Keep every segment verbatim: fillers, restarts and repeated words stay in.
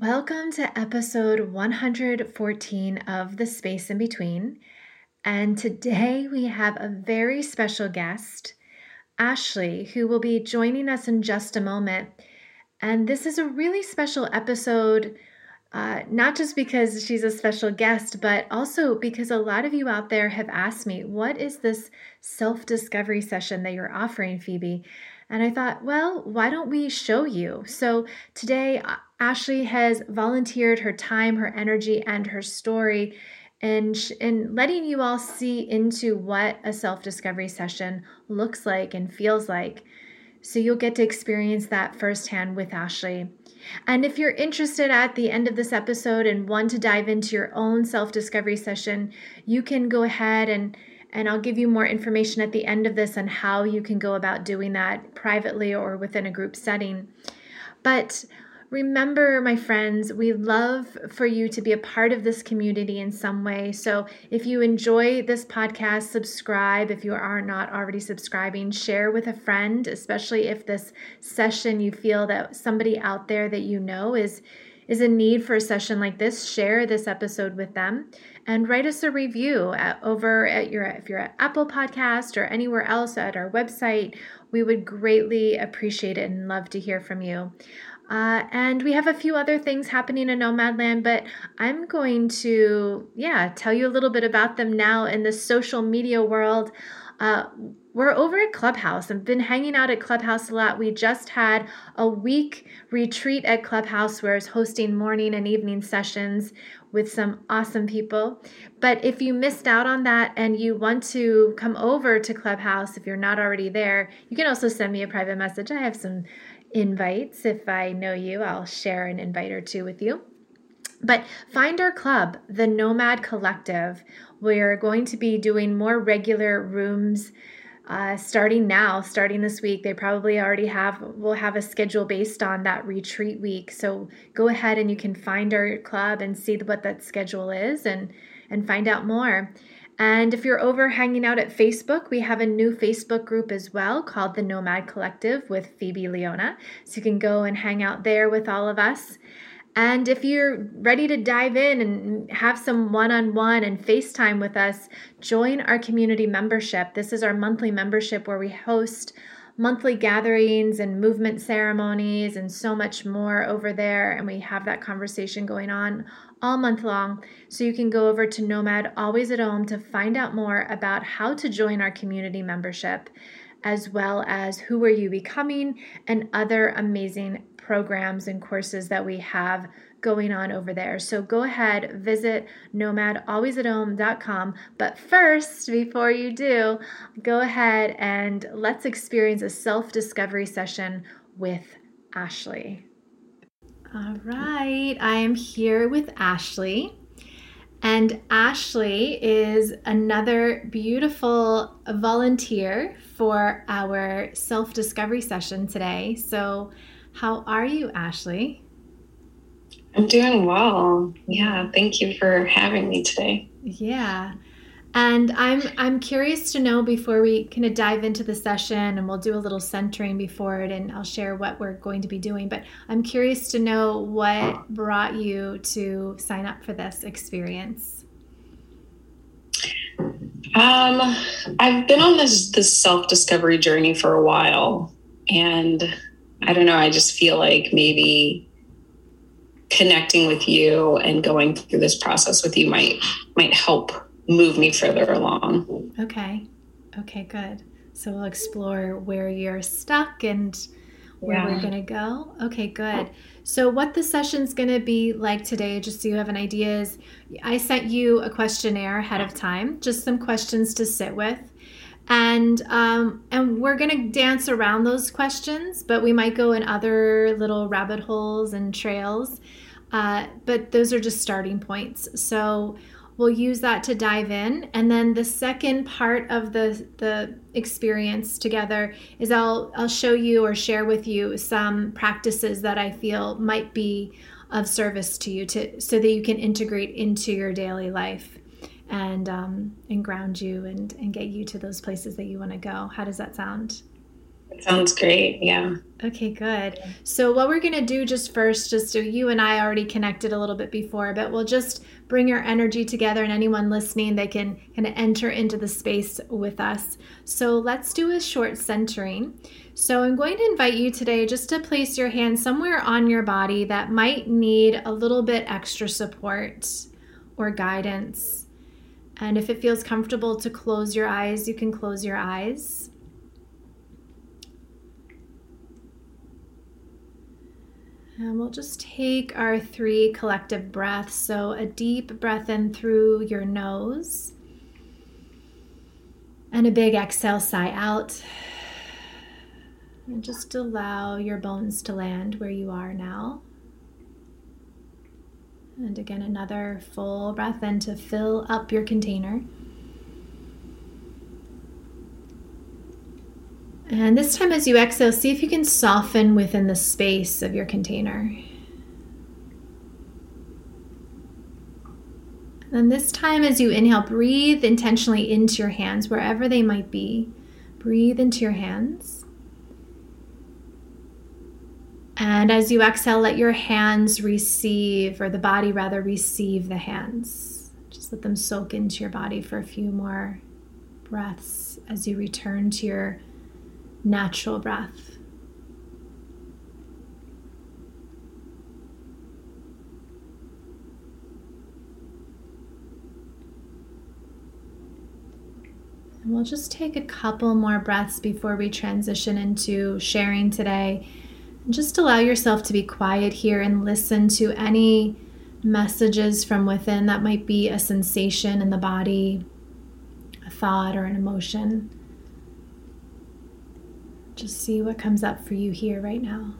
Welcome to episode one hundred fourteen of The Space In Between, and today we have a very special guest, Ashley, who will be joining us in just a moment. And this is a really special episode, uh, not just because she's a special guest, but also because a lot of you out there have asked me, what is this self-discovery session that you're offering, Phoebe? And I thought, well, why don't we show you? So today, Ashley has volunteered her time, her energy, and her story in, in letting you all see into what a self-discovery session looks like and feels like. So you'll get to experience that firsthand with Ashley. And if you're interested at the end of this episode and want to dive into your own self-discovery session, you can go ahead and And I'll give you more information at the end of this on how you can go about doing that privately or within a group setting. But remember, my friends, we love for you to be a part of this community in some way. So if you enjoy this podcast, subscribe. If you are not already subscribing, share with a friend, especially if this session you feel that somebody out there that you know is is in need for a session like this, share this episode with them and write us a review at, over at your, if you're at Apple Podcast or anywhere else at our website. We would greatly appreciate it and love to hear from you. Uh, and we have a few other things happening in Nomadland, but I'm going to, yeah, tell you a little bit about them now in the social media world. Uh, We're over at Clubhouse. I've been hanging out at Clubhouse a lot. We just had a week retreat at Clubhouse where I was hosting morning and evening sessions with some awesome people. But if you missed out on that and you want to come over to Clubhouse, if you're not already there, you can also send me a private message. I have some invites. If I know you, I'll share an invite or two with you. But find our club, the Nomad Collective. We're going to be doing more regular rooms Uh, starting now, starting this week. They probably already have, we'll have a schedule based on that retreat week. So go ahead and you can find our club and see what that schedule is and, and find out more. And if you're over hanging out at Facebook, we have a new Facebook group as well called the Nomad Collective with Phoebe Leona. So you can go and hang out there with all of us. And if you're ready to dive in and have some one-on-one and FaceTime with us, join our community membership. This is our monthly membership where we host monthly gatherings and movement ceremonies and so much more over there. And we have that conversation going on all month long. So you can go over to Nomad Always at Om to find out more about how to join our community membership, as well as Who Are You Becoming and other amazing programs and courses that we have going on over there. So go ahead, visit nomad always at om dot com. But first, before you do, go ahead and let's experience a self-discovery session with Ashley. All right, I am here with Ashley. And Ashley is another beautiful volunteer for our self-discovery session today. So how are you, Ashley? I'm doing well. Yeah, thank you for having me today. Yeah. And I'm I'm curious to know, before we kind of dive into the session, and we'll do a little centering before it and I'll share what we're going to be doing, but I'm curious to know what brought you to sign up for this experience. Um, I've been on this, this self-discovery journey for a while, and I don't know, I just feel like maybe connecting with you and going through this process with you might might help move me further along. Okay. Okay, good. So we'll explore where you're stuck and where yeah. we're going to go. Okay, good. So what the session's going to be like today, just so you have an idea, is I sent you a questionnaire ahead of time, just some questions to sit with. And um, and we're going to dance around those questions, but we might go in other little rabbit holes and trails. Uh, but those are just starting points. So we'll use that to dive in. And then the second part of the the experience together is I'll I'll show you or share with you some practices that I feel might be of service to you to so that you can integrate into your daily life and um, and ground you and, and get you to those places that you want to go. How does that sound? That sounds great. Yeah. Okay, good. So what we're going to do just first, just so you and I already connected a little bit before, but we'll just bring your energy together, and anyone listening, they can kind of enter into the space with us. So let's do a short centering. So I'm going to invite you today just to place your hand somewhere on your body that might need a little bit extra support or guidance. And if it feels comfortable to close your eyes, you can close your eyes. And we'll just take our three collective breaths. So a deep breath in through your nose and a big exhale, sigh out. And just allow your bones to land where you are now. And again, another full breath in to fill up your container. And this time as you exhale, see if you can soften within the space of your container. And then this time as you inhale, breathe intentionally into your hands, wherever they might be. Breathe into your hands. And as you exhale, let your hands receive, or the body rather, receive the hands. Just let them soak into your body for a few more breaths as you return to your natural breath. And we'll just take a couple more breaths before we transition into sharing today. And just allow yourself to be quiet here and listen to any messages from within that might be a sensation in the body, a thought, or an emotion. Just see what comes up for you here right now.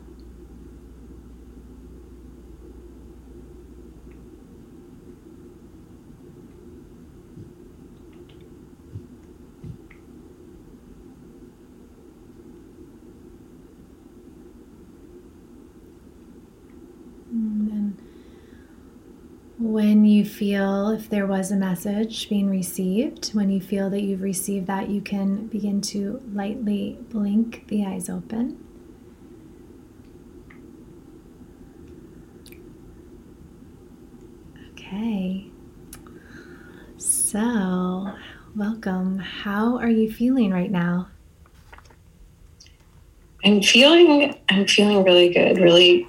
And then when you feel, if there was a message being received, when you feel that you've received that, you can begin to lightly blink the eyes open. Okay. So, welcome. How are you feeling right now? I'm feeling, I'm feeling really good, really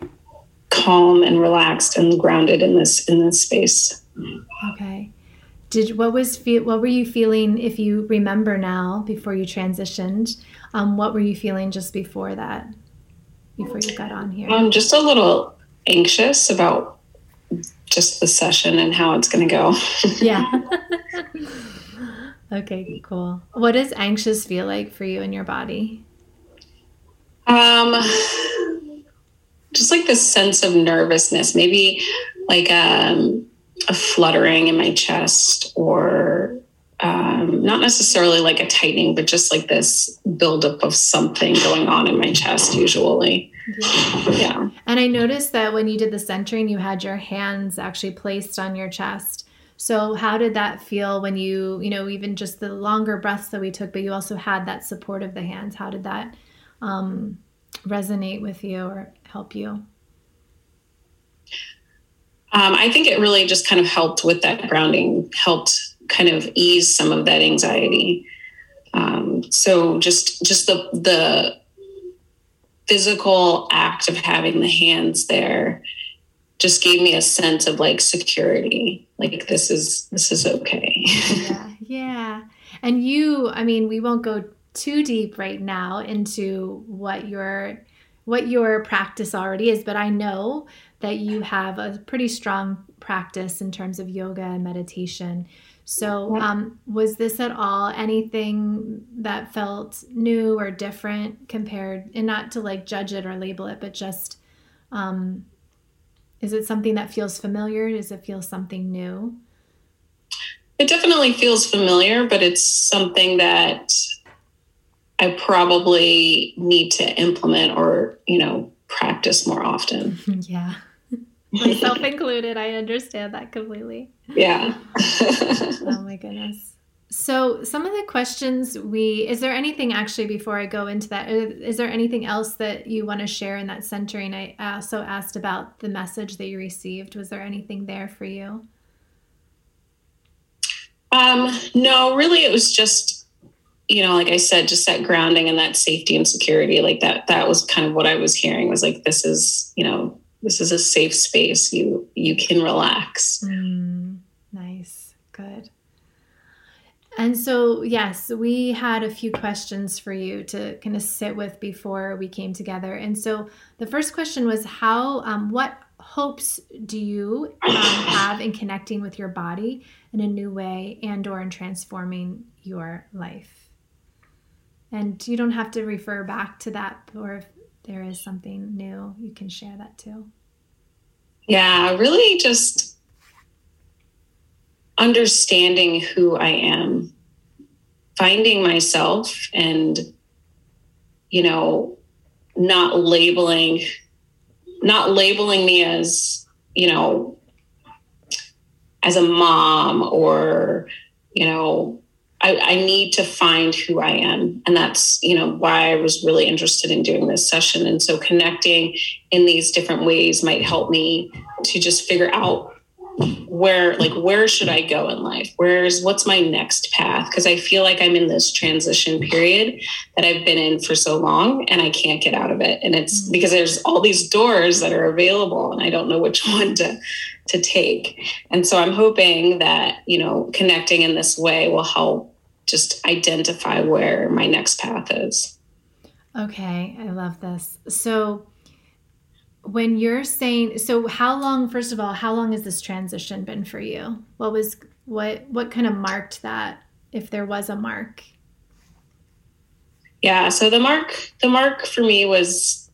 calm and relaxed and grounded in this in this space. Okay. Did what was fe- what were you feeling, if you remember now, before you transitioned? Um, what were you feeling just before that? Before you got on here? I'm just a little anxious about just the session and how it's going to go. Yeah. Okay, cool. What does anxious feel like for you in your body? Um Just like this sense of nervousness, maybe like um, a fluttering in my chest, or um, not necessarily like a tightening, but just like this buildup of something going on in my chest usually. Yeah. yeah. And I noticed that when you did the centering, you had your hands actually placed on your chest. So how did that feel when you, you know, even just the longer breaths that we took, but you also had that support of the hands? How did that um, resonate with you or help you? Um, I think it really just kind of helped with that grounding, helped kind of ease some of that anxiety. Um, so just just the the physical act of having the hands there just gave me a sense of like security, like this is this is okay. yeah, yeah. And you, I mean, we won't go too deep right now into what your what your practice already is, but I know that you have a pretty strong practice in terms of yoga and meditation. So um, was this at all anything that felt new or different compared, and not to like judge it or label it, but just um, is it something that feels familiar? Does it feel something new? It definitely feels familiar, but it's something that I probably need to implement or, you know, practice more often. Yeah. Myself included. I understand that completely. Yeah. Oh my goodness. So some of the questions we, is there anything actually before I go into that, is there anything else that you want to share in that centering? I also asked about the message that you received. Was there anything there for you? Um, no, really it was just, you know, like I said, just that grounding and that safety and security, like that, that was kind of what I was hearing was like, this is, you know, this is a safe space. You, you can relax. Mm, nice. Good. And so, yes, we had a few questions for you to kind of sit with before we came together. And so the first question was how, um, what hopes do you um, have in connecting with your body in a new way and or in transforming your life? And you don't have to refer back to that, or if there is something new, you can share that too. Yeah, really just understanding who I am, finding myself and, you know, not labeling, not labeling me as, you know, as a mom or, you know, I, I need to find who I am. And that's, you know, why I was really interested in doing this session. And so connecting in these different ways might help me to just figure out where, like, where should I go in life? Where's, what's my next path? Because I feel like I'm in this transition period that I've been in for so long and I can't get out of it. And it's because there's all these doors that are available and I don't know which one to, to take. And so I'm hoping that, you know, connecting in this way will help just identify where my next path is. Okay. I love this. So when you're saying, so how long, first of all, how long has this transition been for you? What was, what, what kind of marked that, if there was a mark? Yeah. So the mark, the mark for me was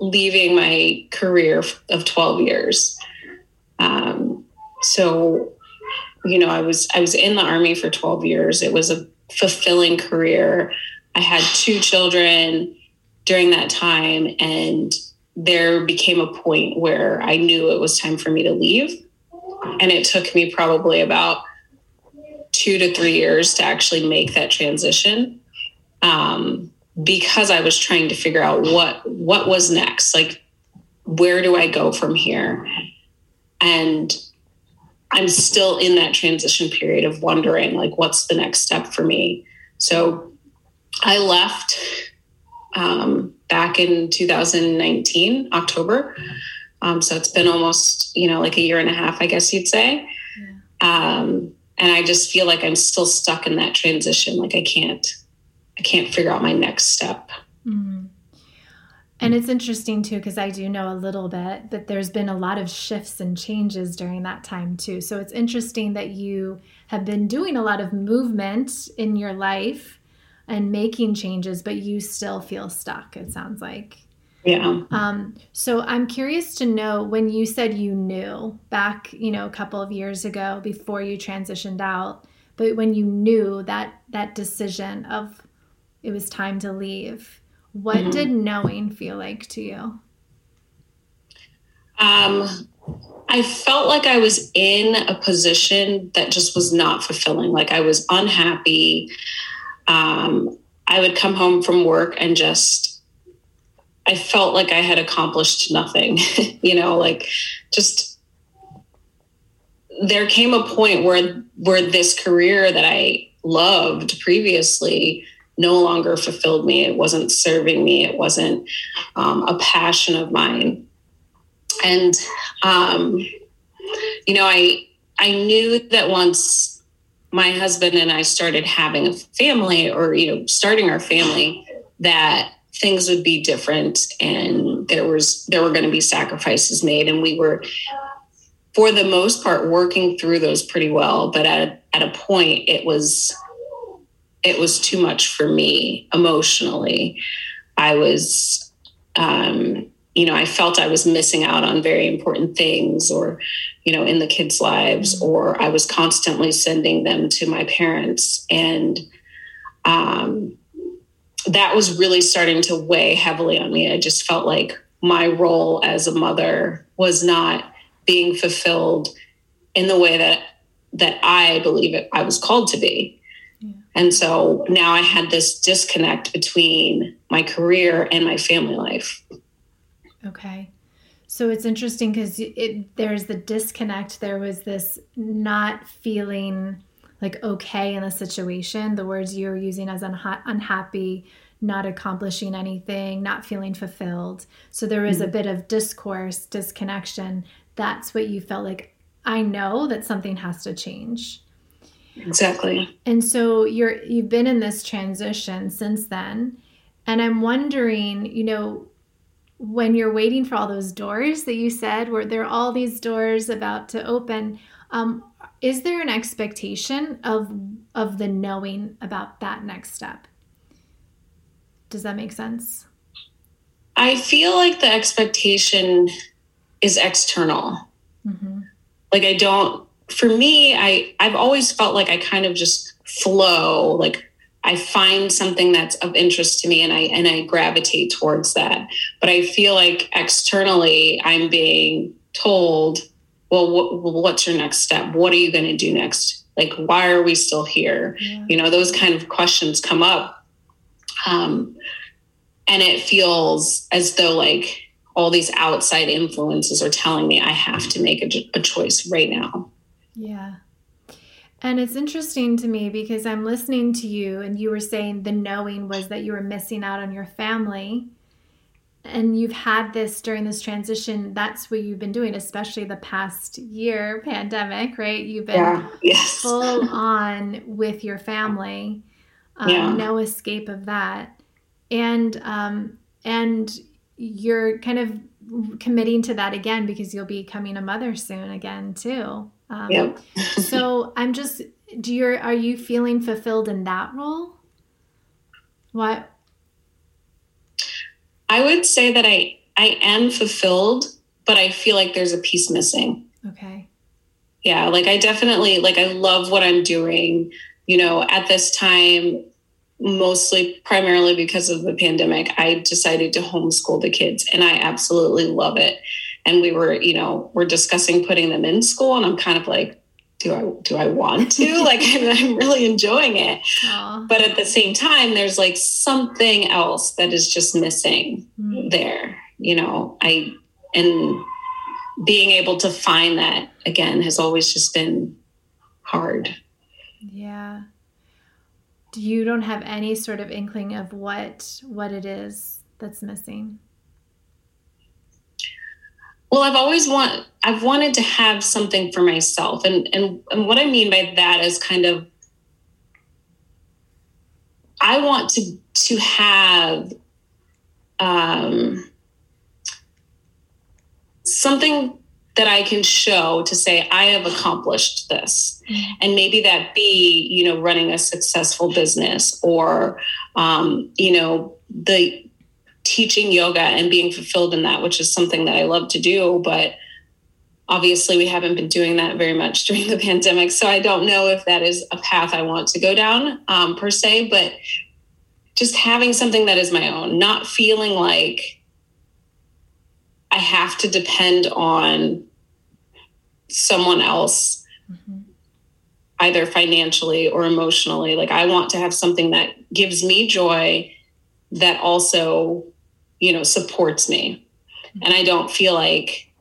leaving my career of twelve years. Um, so, you know, I was, I was in the Army for twelve years. It was a fulfilling career. I had two children during that time, and there became a point where I knew it was time for me to leave. And it took me probably about two to three years to actually make that transition. Um, because I was trying to figure out what, what was next, like, where do I go from here? And I'm still in that transition period of wondering, like, what's the next step for me? So I left, um, back in two thousand nineteen, October. Um, so it's been almost, you know, like a year and a half, I guess you'd say. Yeah. Um, and I just feel like I'm still stuck in that transition. Like I can't, I can't figure out my next step. Mm-hmm. And it's interesting too, because I do know a little bit, but there's been a lot of shifts and changes during that time too. So it's interesting that you have been doing a lot of movement in your life and making changes, but you still feel stuck, it sounds like. Yeah. Um, so I'm curious to know, when you said you knew back, you know, a couple of years ago before you transitioned out, but when you knew that, that decision of it was time to leave, what mm-hmm. did knowing feel like to you? Um, I felt like I was in a position that just was not fulfilling. Like I was unhappy. Um, I would come home from work and just, I felt like I had accomplished nothing, you know, like just, there came a point where, where this career that I loved previously no longer fulfilled me. It wasn't serving me. It wasn't, um, a passion of mine. And, um, you know, I, I knew that once my husband and I started having a family, or, you know, starting our family, that things would be different and there was, there were going to be sacrifices made. And we were, for the most part, working through those pretty well. But at, at a point it was, it was too much for me emotionally. I was, um, you know, I felt I was missing out on very important things, or, you know, in the kids' lives, or I was constantly sending them to my parents. And um, that was really starting to weigh heavily on me. I just felt like my role as a mother was not being fulfilled in the way that, that I believe it, I was called to be. Yeah. And so now I had this disconnect between my career and my family life. Okay. So it's interesting because it, there's the disconnect. There was this not feeling like okay in the situation, the words you're using as unha- unhappy, not accomplishing anything, not feeling fulfilled. So there was mm-hmm. a bit of discourse, disconnection. That's what you felt like, I know that something has to change. Exactly. And so you're, you've been in this transition since then. And I'm wondering, you know, when you're waiting for all those doors that you said, where there are all these doors about to open, um, is there an expectation of of the knowing about that next step? Does that make sense? I feel like the expectation is external. Mm-hmm. Like I don't, for me, I, I've always felt like I kind of just flow, like I find something that's of interest to me and I and I gravitate towards that. But I feel like externally I'm being told, well, wh- what's your next step? What are you going to do next? Like, why are we still here? Yeah. You know, those kind of questions come up. Um, and it feels as though like all these outside influences are telling me I have to make a, a choice right now. Yeah. And it's interesting to me because I'm listening to you and you were saying the knowing was that you were missing out on your family, and you've had this during this transition. That's what you've been doing, especially the past year pandemic, right? You've been yeah. yes. full on with your family, um, yeah. no escape of that. And, um, and you're kind of committing to that again because you'll be becoming a mother soon again too. Um, yep. So I'm just, do you, are you feeling fulfilled in that role? What? I would say that I, I am fulfilled, but I feel like there's a piece missing. Okay. Yeah. Like I definitely, like I love what I'm doing, you know, at this time, mostly primarily because of the pandemic, I decided to homeschool the kids and I absolutely love it. And we were, you know, we're discussing putting them in school and I'm kind of like, do I, do I want to? Like, I'm, I'm really enjoying it. Aww. But at the same time, there's like something else that is just missing mm. there, you know, I, and being able to find that again has always just been hard. Yeah. You don't have any sort of inkling of what, what it is that's missing. Well, I've always want I've wanted to have something for myself. And, and and what I mean by that is kind of I want to to have um, something that I can show to say I have accomplished this. And maybe that be, you know, running a successful business or um, you know, the teaching yoga and being fulfilled in that, which is something that I love to do, but obviously we haven't been doing that very much during the pandemic. So I don't know if that is a path I want to go down um, per se, but just having something that is my own, not feeling like I have to depend on someone else, mm-hmm. either financially or emotionally. Like I want to have something that gives me joy that also, you know, supports me. And I don't feel like,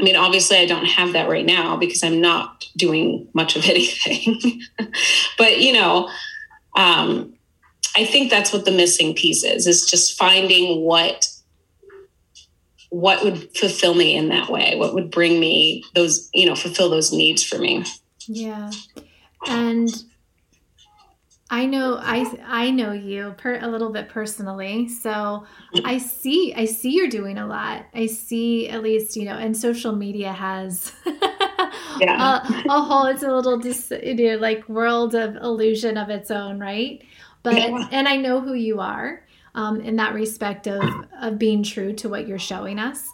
I mean, obviously I don't have that right now because I'm not doing much of anything, but you know, um, I think that's what the missing piece is, is just finding what, what would fulfill me in that way. What would bring me those, you know, fulfill those needs for me. Yeah. And I know I I know you per, a little bit personally, so I see I see you're doing a lot. I see at least, you know, and social media has yeah. a, a whole, it's a little dis, you know, like world of illusion of its own, right? But yeah. And I know who you are um, in that respect of, of being true to what you're showing us.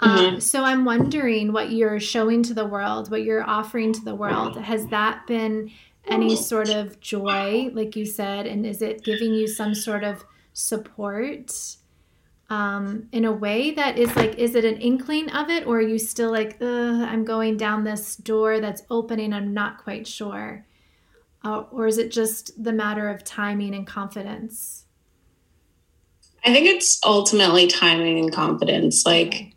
Um, mm-hmm. So I'm wondering what you're showing to the world, what you're offering to the world. Has that been any sort of joy, like you said, and is it giving you some sort of support um, in a way that is like, is it an inkling of it, or are you still like, ugh, I'm going down this door that's opening, I'm not quite sure? Uh, or is it just the matter of timing and confidence? I think it's ultimately timing and confidence. Like,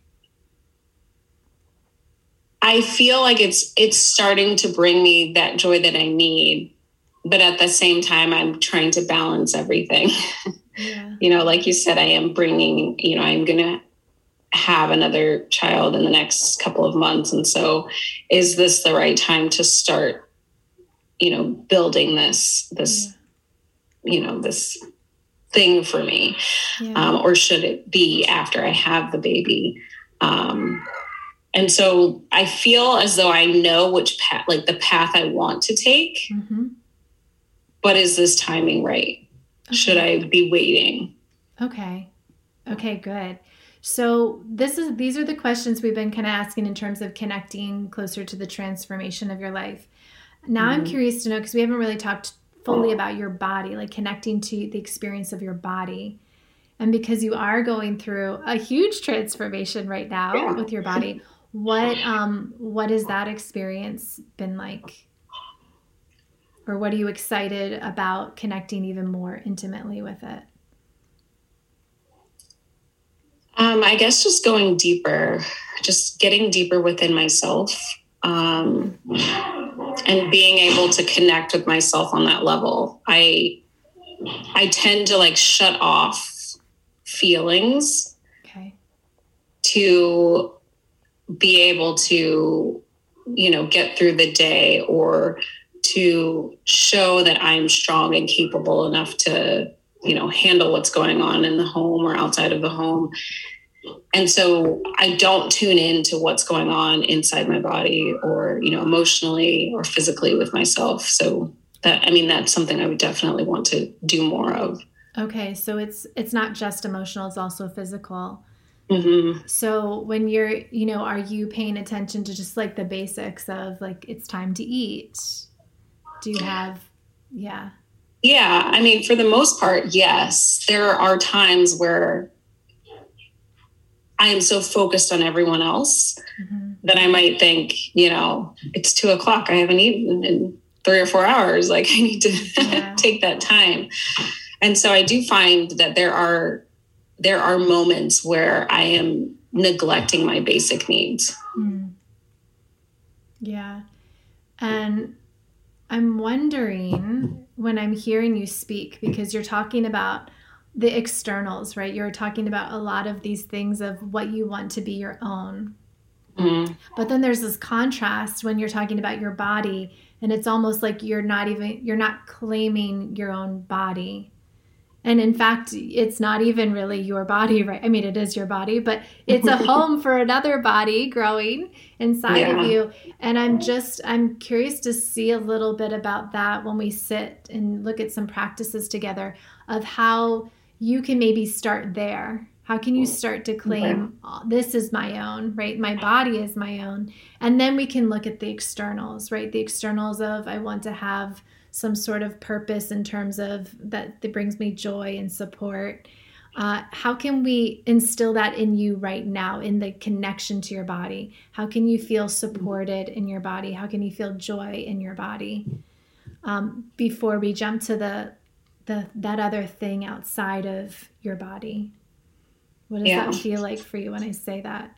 I feel like it's it's starting to bring me that joy that I need, but at the same time, I'm trying to balance everything. Yeah. You know, like you said, I am bringing, you know, I'm going to have another child in the next couple of months. And so is this the right time to start, you know, building this, this, yeah. you know, this thing for me? Yeah. Um, or should it be after I have the baby? Um, and so I feel as though I know which path, like the path I want to take, mm-hmm. but is this timing right? Okay. Should I be waiting? Okay. Okay, good. So this is, these are the questions we've been kind of asking in terms of connecting closer to the transformation of your life. Now mm-hmm. I'm curious to know, because we haven't really talked fully about your body, like connecting to the experience of your body. And because you are going through a huge transformation right now yeah. with your body, what, um, what has that experience been like? Or what are you excited about connecting even more intimately with it? Um, I guess just going deeper, just getting deeper within myself, um, and being able to connect with myself on that level. I, I tend to like shut off feelings okay. to be able to, you know, get through the day or to show that I'm strong and capable enough to, you know, handle what's going on in the home or outside of the home. And so I don't tune into what's going on inside my body or, you know, emotionally or physically with myself. So that, I mean, that's something I would definitely want to do more of. Okay. So it's, it's not just emotional, it's also physical. Mm-hmm. So when you're, you know, are you paying attention to just like the basics of like, it's time to eat? Do you have, yeah. Yeah. I mean, for the most part, yes. There are times where I am so focused on everyone else mm-hmm. that I might think, you know, it's two o'clock. I haven't eaten in three or four hours. Like I need to yeah. take that time. And so I do find that there are, there are moments where I am neglecting my basic needs. Mm. Yeah. And I'm wondering when I'm hearing you speak, because you're talking about the externals, right? You're talking about a lot of these things of what you want to be your own. Mm-hmm. But then there's this contrast when you're talking about your body, and it's almost like you're not even, you're not claiming your own body. And in fact, it's not even really your body, right? I mean, it is your body, but it's a home for another body growing inside yeah. of you. And I'm just, I'm curious to see a little bit about that when we sit and look at some practices together of how you can maybe start there. How can you start to claim oh, this is my own, right? My body is my own. And then we can look at the externals, right? The externals of I want to have some sort of purpose in terms of that, that brings me joy and support. Uh, how can we instill that in you right now in the connection to your body? How can you feel supported in your body? How can you feel joy in your body? Um, before we jump to the, the, that other thing outside of your body. What does yeah. that feel like for you when I say that?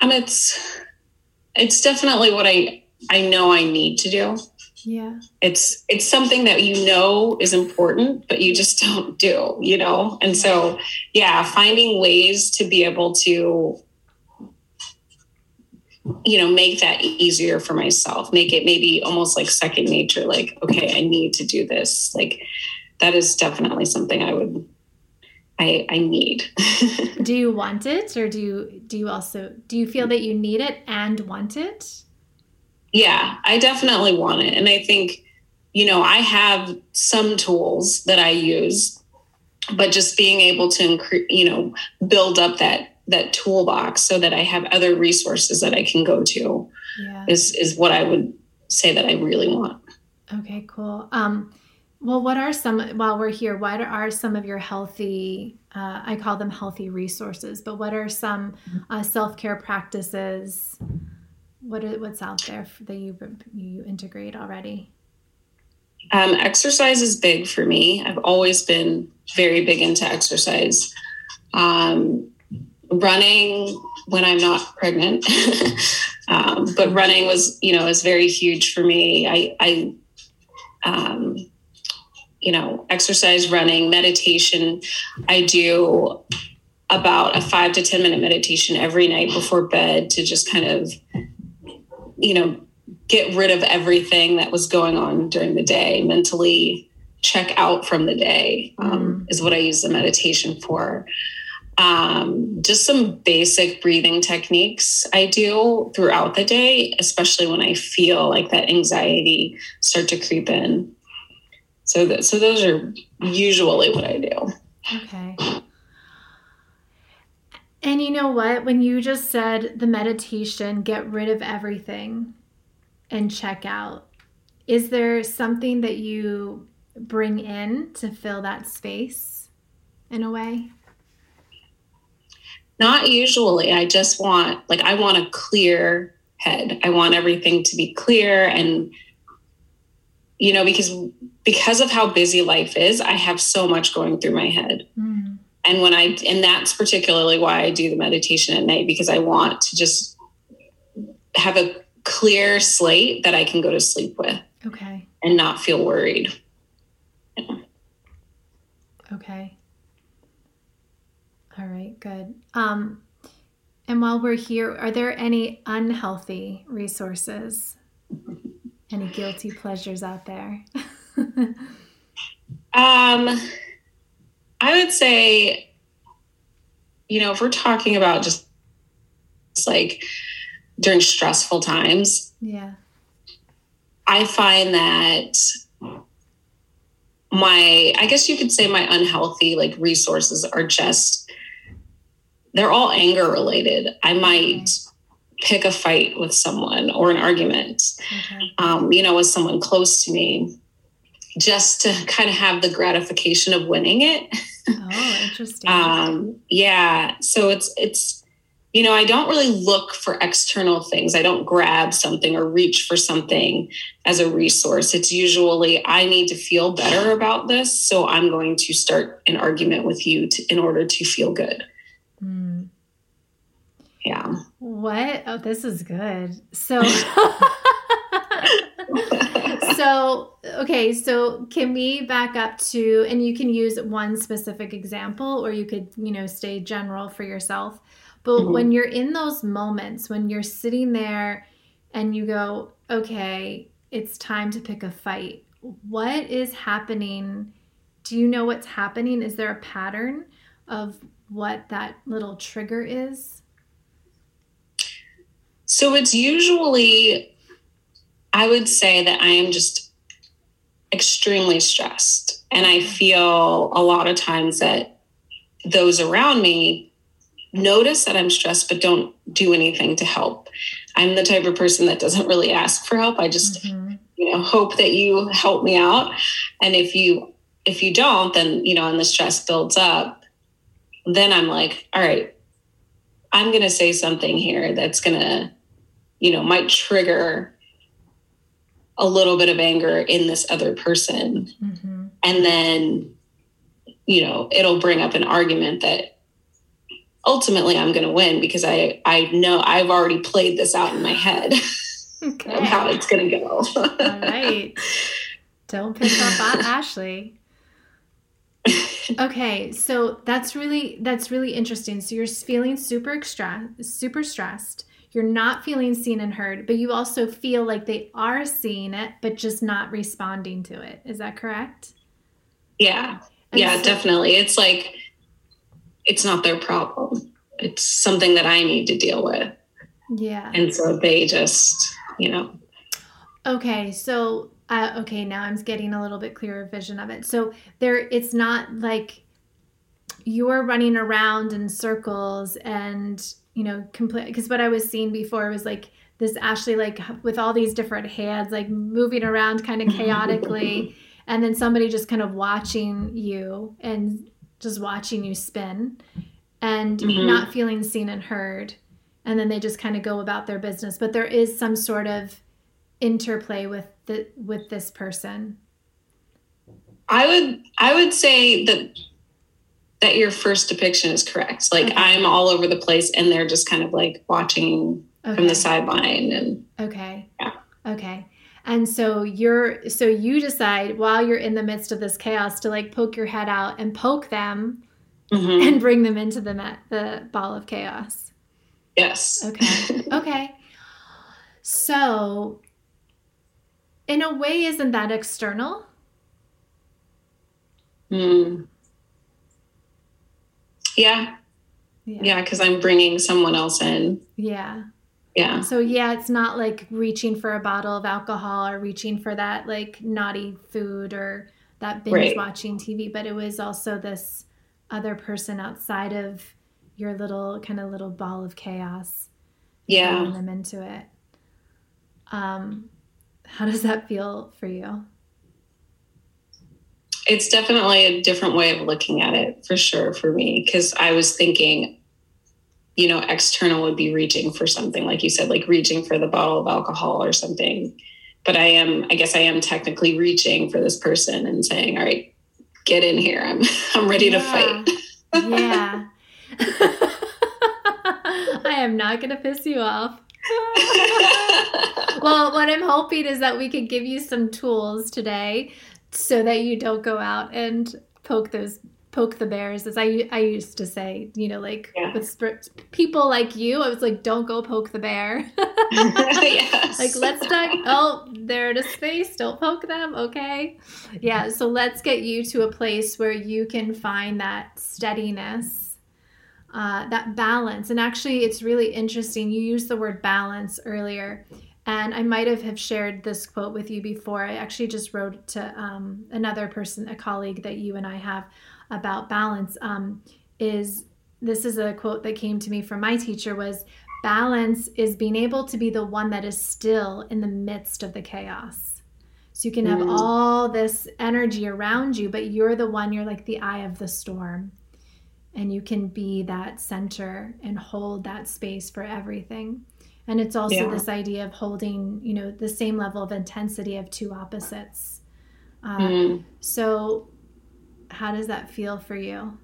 Um, it's, it's definitely what I, I know I need to do. Yeah. It's, it's something that, you know, is important, but you just don't do, you know? And yeah. so, yeah, finding ways to be able to, you know, make that easier for myself, make it maybe almost like second nature. Like, okay, I need to do this. Like that is definitely something I would, I, I need. Do you want it? Or do you, do you also, do you feel that you need it and want it? Yeah, I definitely want it. And I think, you know, I have some tools that I use, but just being able to, incre- you know, build up that, that toolbox so that I have other resources that I can go to yeah. is, is what I would say that I really want. Okay, cool. Um, well, what are some, while we're here, what are some of your healthy, uh, I call them healthy resources, but what are some uh, self-care practices What are, what's out there that you you integrate already? Um, exercise is big for me. I've always been very big into exercise. Um, running when I'm not pregnant, um, but running was, you know, is very huge for me. I, I, um, you know, exercise, running, meditation. I do about a five to ten minute meditation every night before bed to just kind of, you know, get rid of everything that was going on during the day, mentally check out from the day, um, is what I use the meditation for. Um, just some basic breathing techniques I do throughout the day, especially when I feel like that anxiety start to creep in. So, th- so those are usually what I do. Okay. And you know what, when you just said the meditation, get rid of everything and check out, is there something that you bring in to fill that space in a way? Not usually. I just want, like, I want a clear head. I want everything to be clear. And, you know, because, because of how busy life is, I have so much going through my head. Mm. And when I, and that's particularly why I do the meditation at night, because I want to just have a clear slate that I can go to sleep with. Okay. And not feel worried. Yeah. Okay. All right, good. Um, and while we're here, are there any unhealthy resources? Any guilty pleasures out there? um, I would say, you know, if we're talking about just, just like during stressful times. Yeah. I find that my, I guess you could say my unhealthy like resources are just, they're all anger related. I might okay. pick a fight with someone or an argument, okay. um, you know, with someone close to me, just to kind of have the gratification of winning it. Oh, interesting. um, yeah. So it's, it's, you know, I don't really look for external things. I don't grab something or reach for something as a resource. It's usually, I need to feel better about this. So I'm going to start an argument with you to, in order to feel good. Mm. Yeah. What? Oh, this is good. So, so, okay. So can we back up to, and you can use one specific example or you could, you know, stay general for yourself. But mm-hmm. when you're in those moments, when you're sitting there and you go, okay, it's time to pick a fight. What is happening? Do you know what's happening? Is there a pattern of what that little trigger is? So it's usually, I would say that I am just extremely stressed. And I feel a lot of times that those around me notice that I'm stressed, but don't do anything to help. I'm the type of person that doesn't really ask for help. I just, mm-hmm. you know, hope that you help me out. And if you, if you don't, then, you know, and the stress builds up, then I'm like, all right, I'm going to say something here that's going to, you know, might trigger a little bit of anger in this other person. Mm-hmm. And then, you know, it'll bring up an argument that ultimately I'm going to win because I, I know I've already played this out in my head okay. of how it's going to go. All right. Don't pick up on Ashley. Okay, so that's really that's really interesting. So you're feeling super extra, super stressed. You're not feeling seen and heard, but you also feel like they are seeing it, but just not responding to it. Is that correct? Yeah, and yeah, so- definitely. It's like it's not their problem. It's something that I need to deal with. Yeah, and so they just, you know. Okay, so. Uh, okay, now I'm getting a little bit clearer vision of it. So there, it's not like you're running around in circles and, you know, complete. Because what I was seeing before was like this Ashley, like with all these different hands, like moving around kind of chaotically. And then somebody just kind of watching you and just watching you spin and mm-hmm. not feeling seen and heard. and then they just kind of go about their business. But there is some sort of interplay with the with this person. I would I would say that that your first depiction is correct. Like, okay. I'm all over the place, and they're just kind of like watching okay. from the sideline. And okay, yeah. okay. And so you're so you decide while you're in the midst of this chaos to like poke your head out and poke them mm-hmm. and bring them into the the ball of chaos. Yes. Okay. Okay. So, in a way, isn't that external? Mm. Yeah. Yeah, because yeah, I'm bringing someone else in. Yeah. Yeah. So, yeah, it's not like reaching for a bottle of alcohol or reaching for that like naughty food or that binge right. watching T V, but it was also this other person outside of your little kind of little ball of chaos. Yeah. Bringing them into it. Um, how does that feel for you? It's definitely a different way of looking at it, for sure, for me, because I was thinking, you know, external would be reaching for something, like you said, like reaching for the bottle of alcohol or something. But I am, I guess I am technically reaching for this person and saying, all right, get in here. I'm, I'm ready yeah. to fight. Yeah. I am not going to piss you off. Well, what I'm hoping is that we could give you some tools today so that you don't go out and poke those poke the bears, as I I used to say, you know, like yeah. with sp- people like you, I was like, don't go poke the bear. Yes. Like, let's talk. Oh, they're in a space. Don't poke them. Okay. Yeah. So let's get you to a place where you can find that steadiness, uh, that balance. And actually, it's really interesting. You used the word balance earlier. And I might have, have shared this quote with you before. I actually just wrote to um, another person, a colleague that you and I have, about balance. Um, is this is a quote that came to me from my teacher, was balance is being able to be the one that is still in the midst of the chaos. So you can have mm. all this energy around you, but you're the one, you're like the eye of the storm. And you can be that center and hold that space for everything. And it's also yeah. this idea of holding, you know, the same level of intensity of two opposites. Um, mm. So how does that feel for you?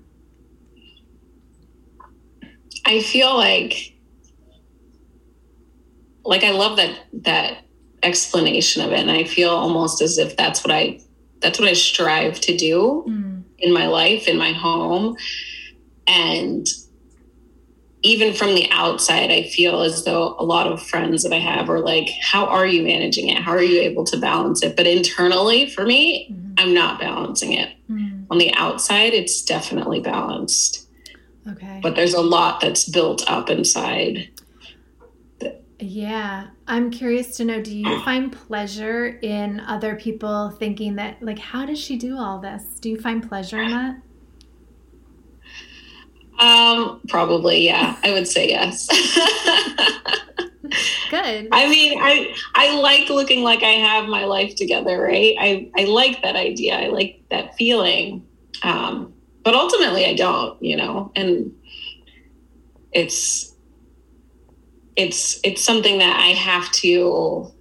I feel like, like I love that, that explanation of it. And I feel almost as if that's what I, that's what I strive to do mm. in my life, in my home. And even from the outside, I feel as though a lot of friends that I have are like, how are you managing it? How are you able to balance it? But internally for me, mm-hmm. I'm not balancing it. Mm-hmm. On the outside, it's definitely balanced. Okay. But there's a lot that's built up inside. Yeah. I'm curious to know, do you find pleasure in other people thinking that, like, how does she do all this? Do you find pleasure in that? Um, probably, yeah. I would say yes. Good. I mean, I I like looking like I have my life together, right? I, I like that idea. I like that feeling. Um, but ultimately I don't, you know, and it's, it's, it's something that I have to,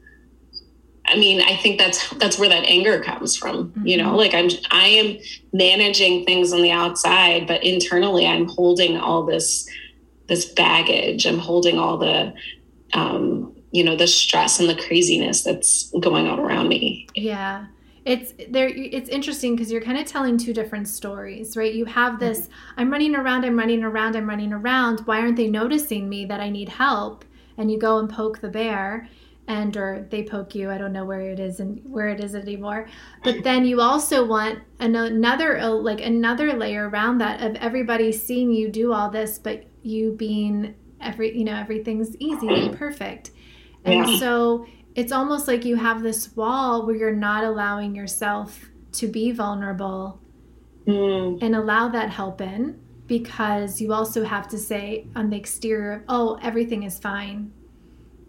I mean, I think that's, that's where that anger comes from, mm-hmm. you know, like I'm, I am managing things on the outside, but internally I'm holding all this, this baggage. I'm holding all the, um, you know, the stress and the craziness that's going on around me. Yeah. It's there. It's interesting because you're kind of telling two different stories, right? You have this, mm-hmm. I'm running around, I'm running around, I'm running around. Why aren't they noticing me that I need help? And you go and poke the bear. And or they poke you. I don't know where it is and where it is anymore. But then you also want another like another layer around that of everybody seeing you do all this, but you being every you know everything's easy and perfect. And yeah. so it's almost like you have this wall where you're not allowing yourself to be vulnerable mm. and allow that help in, because you also have to say on the exterior, oh, everything is fine.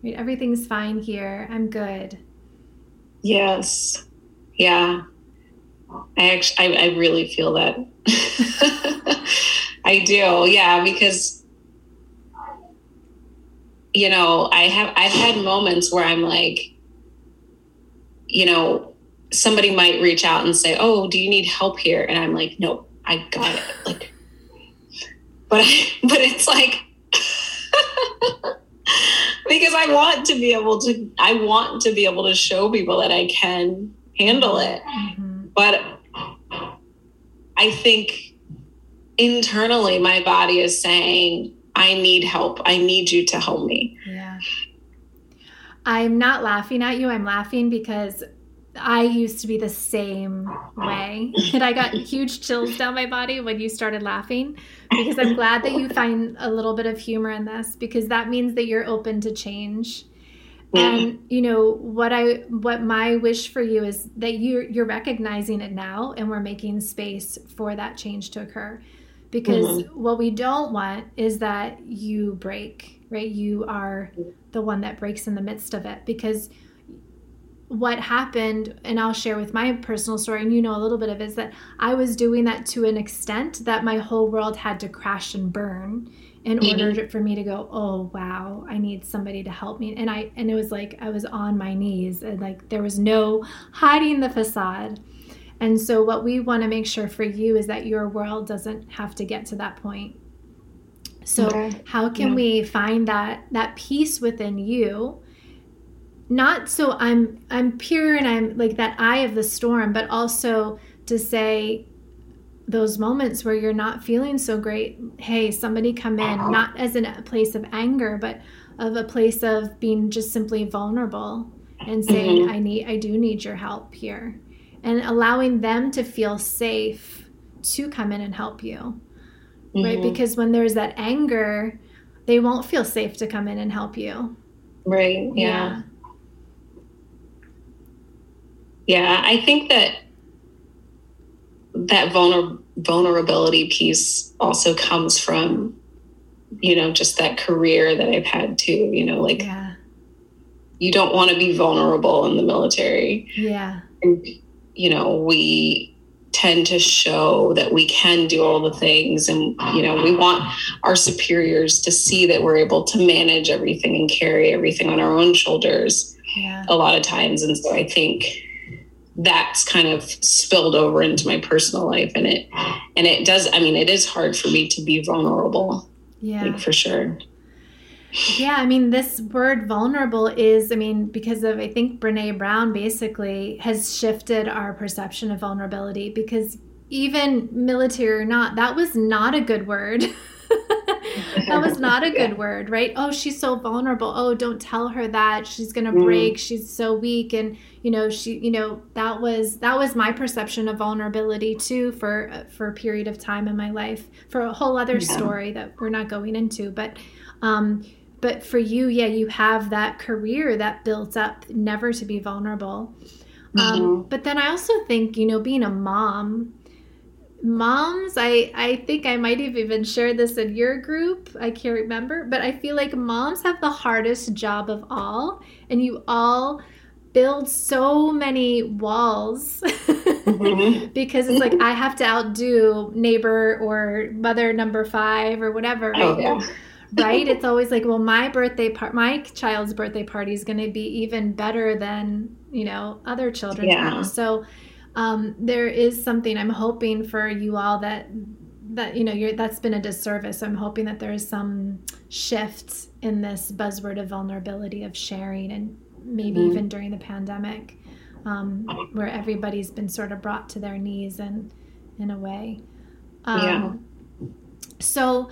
Everything's fine here. I'm good. Yes. Yeah. I actually, I, I really feel that. I do. Yeah. Because you know, I have, I've had moments where I'm like, you know, somebody might reach out and say, oh, do you need help here? And I'm like, no, I got it. Like, but, I, but it's like, because I want to be able to, I want to be able to show people that I can handle it. Mm-hmm. But I think internally, my body is saying, I need help. I need you to help me. Yeah. I'm not laughing at you. I'm laughing because I used to be the same way. And I got huge chills down my body when you started laughing, because I'm glad that you find a little bit of humor in this, because that means that you're open to change. And, you know, what I, what my wish for you is that you you're recognizing it now, and we're making space for that change to occur. Because mm-hmm. what we don't want is that you break, right? You are the one that breaks in the midst of it. Because what happened, and I'll share with my personal story, and you know a little bit of it, is that I was doing that to an extent that my whole world had to crash and burn in mm-hmm. order for me to go, oh, wow, I need somebody to help me. And I and it was like I was on my knees, and like there was no hiding the facade. And so what we want to make sure for you is that your world doesn't have to get to that point. So okay. how can yeah. we find that that peace within you? Not so I'm I'm pure and I'm like that eye of the storm, but also to say those moments where you're not feeling so great, hey, somebody come in, uh-huh. not as in a place of anger, but of a place of being just simply vulnerable and saying, mm-hmm. I need I do need your help here. And allowing them to feel safe to come in and help you, mm-hmm. right? Because when there's that anger, they won't feel safe to come in and help you. Right, yeah. Yeah, yeah I think that that vulner- vulnerability piece also comes from, you know, just that career that I've had too, you know, like yeah. you don't want to be vulnerable in the military. Yeah. And, you know, we tend to show that we can do all the things, and, you know, we want our superiors to see that we're able to manage everything and carry everything on our own shoulders yeah. a lot of times. And so I think that's kind of spilled over into my personal life, and it, and it does, I mean, it is hard for me to be vulnerable. Yeah. Like for sure. Yeah, I mean, this word vulnerable is, I mean, because of, I think Brené Brown basically has shifted our perception of vulnerability, because even military or not, that was not a good word. That was not a good yeah. word, right? Oh, she's so vulnerable. Oh, don't tell her that. She's going to mm. break. She's so weak. And, you know, she, you know, that was, that was my perception of vulnerability too, for, for a period of time in my life, for a whole other yeah. story that we're not going into, but, um, but for you, yeah, you have that career that built up never to be vulnerable. Mm-hmm. Um, but then I also think, you know, being a mom, moms, I, I think I might have even shared this in your group. I can't remember, but I feel like moms have the hardest job of all, and you all build so many walls mm-hmm. because it's like, I have to outdo neighbor or mother number five or whatever. Right? Oh, yeah. Right? It's always like, well, my birthday part, my child's birthday party is going to be even better than, you know, other children's. Yeah. So, um, there is something I'm hoping for you all that, that, you know, you're, that's been a disservice. I'm hoping that there is some shift in this buzzword of vulnerability, of sharing, and maybe mm-hmm. even during the pandemic, um, where everybody's been sort of brought to their knees and in a way. Um, yeah. So,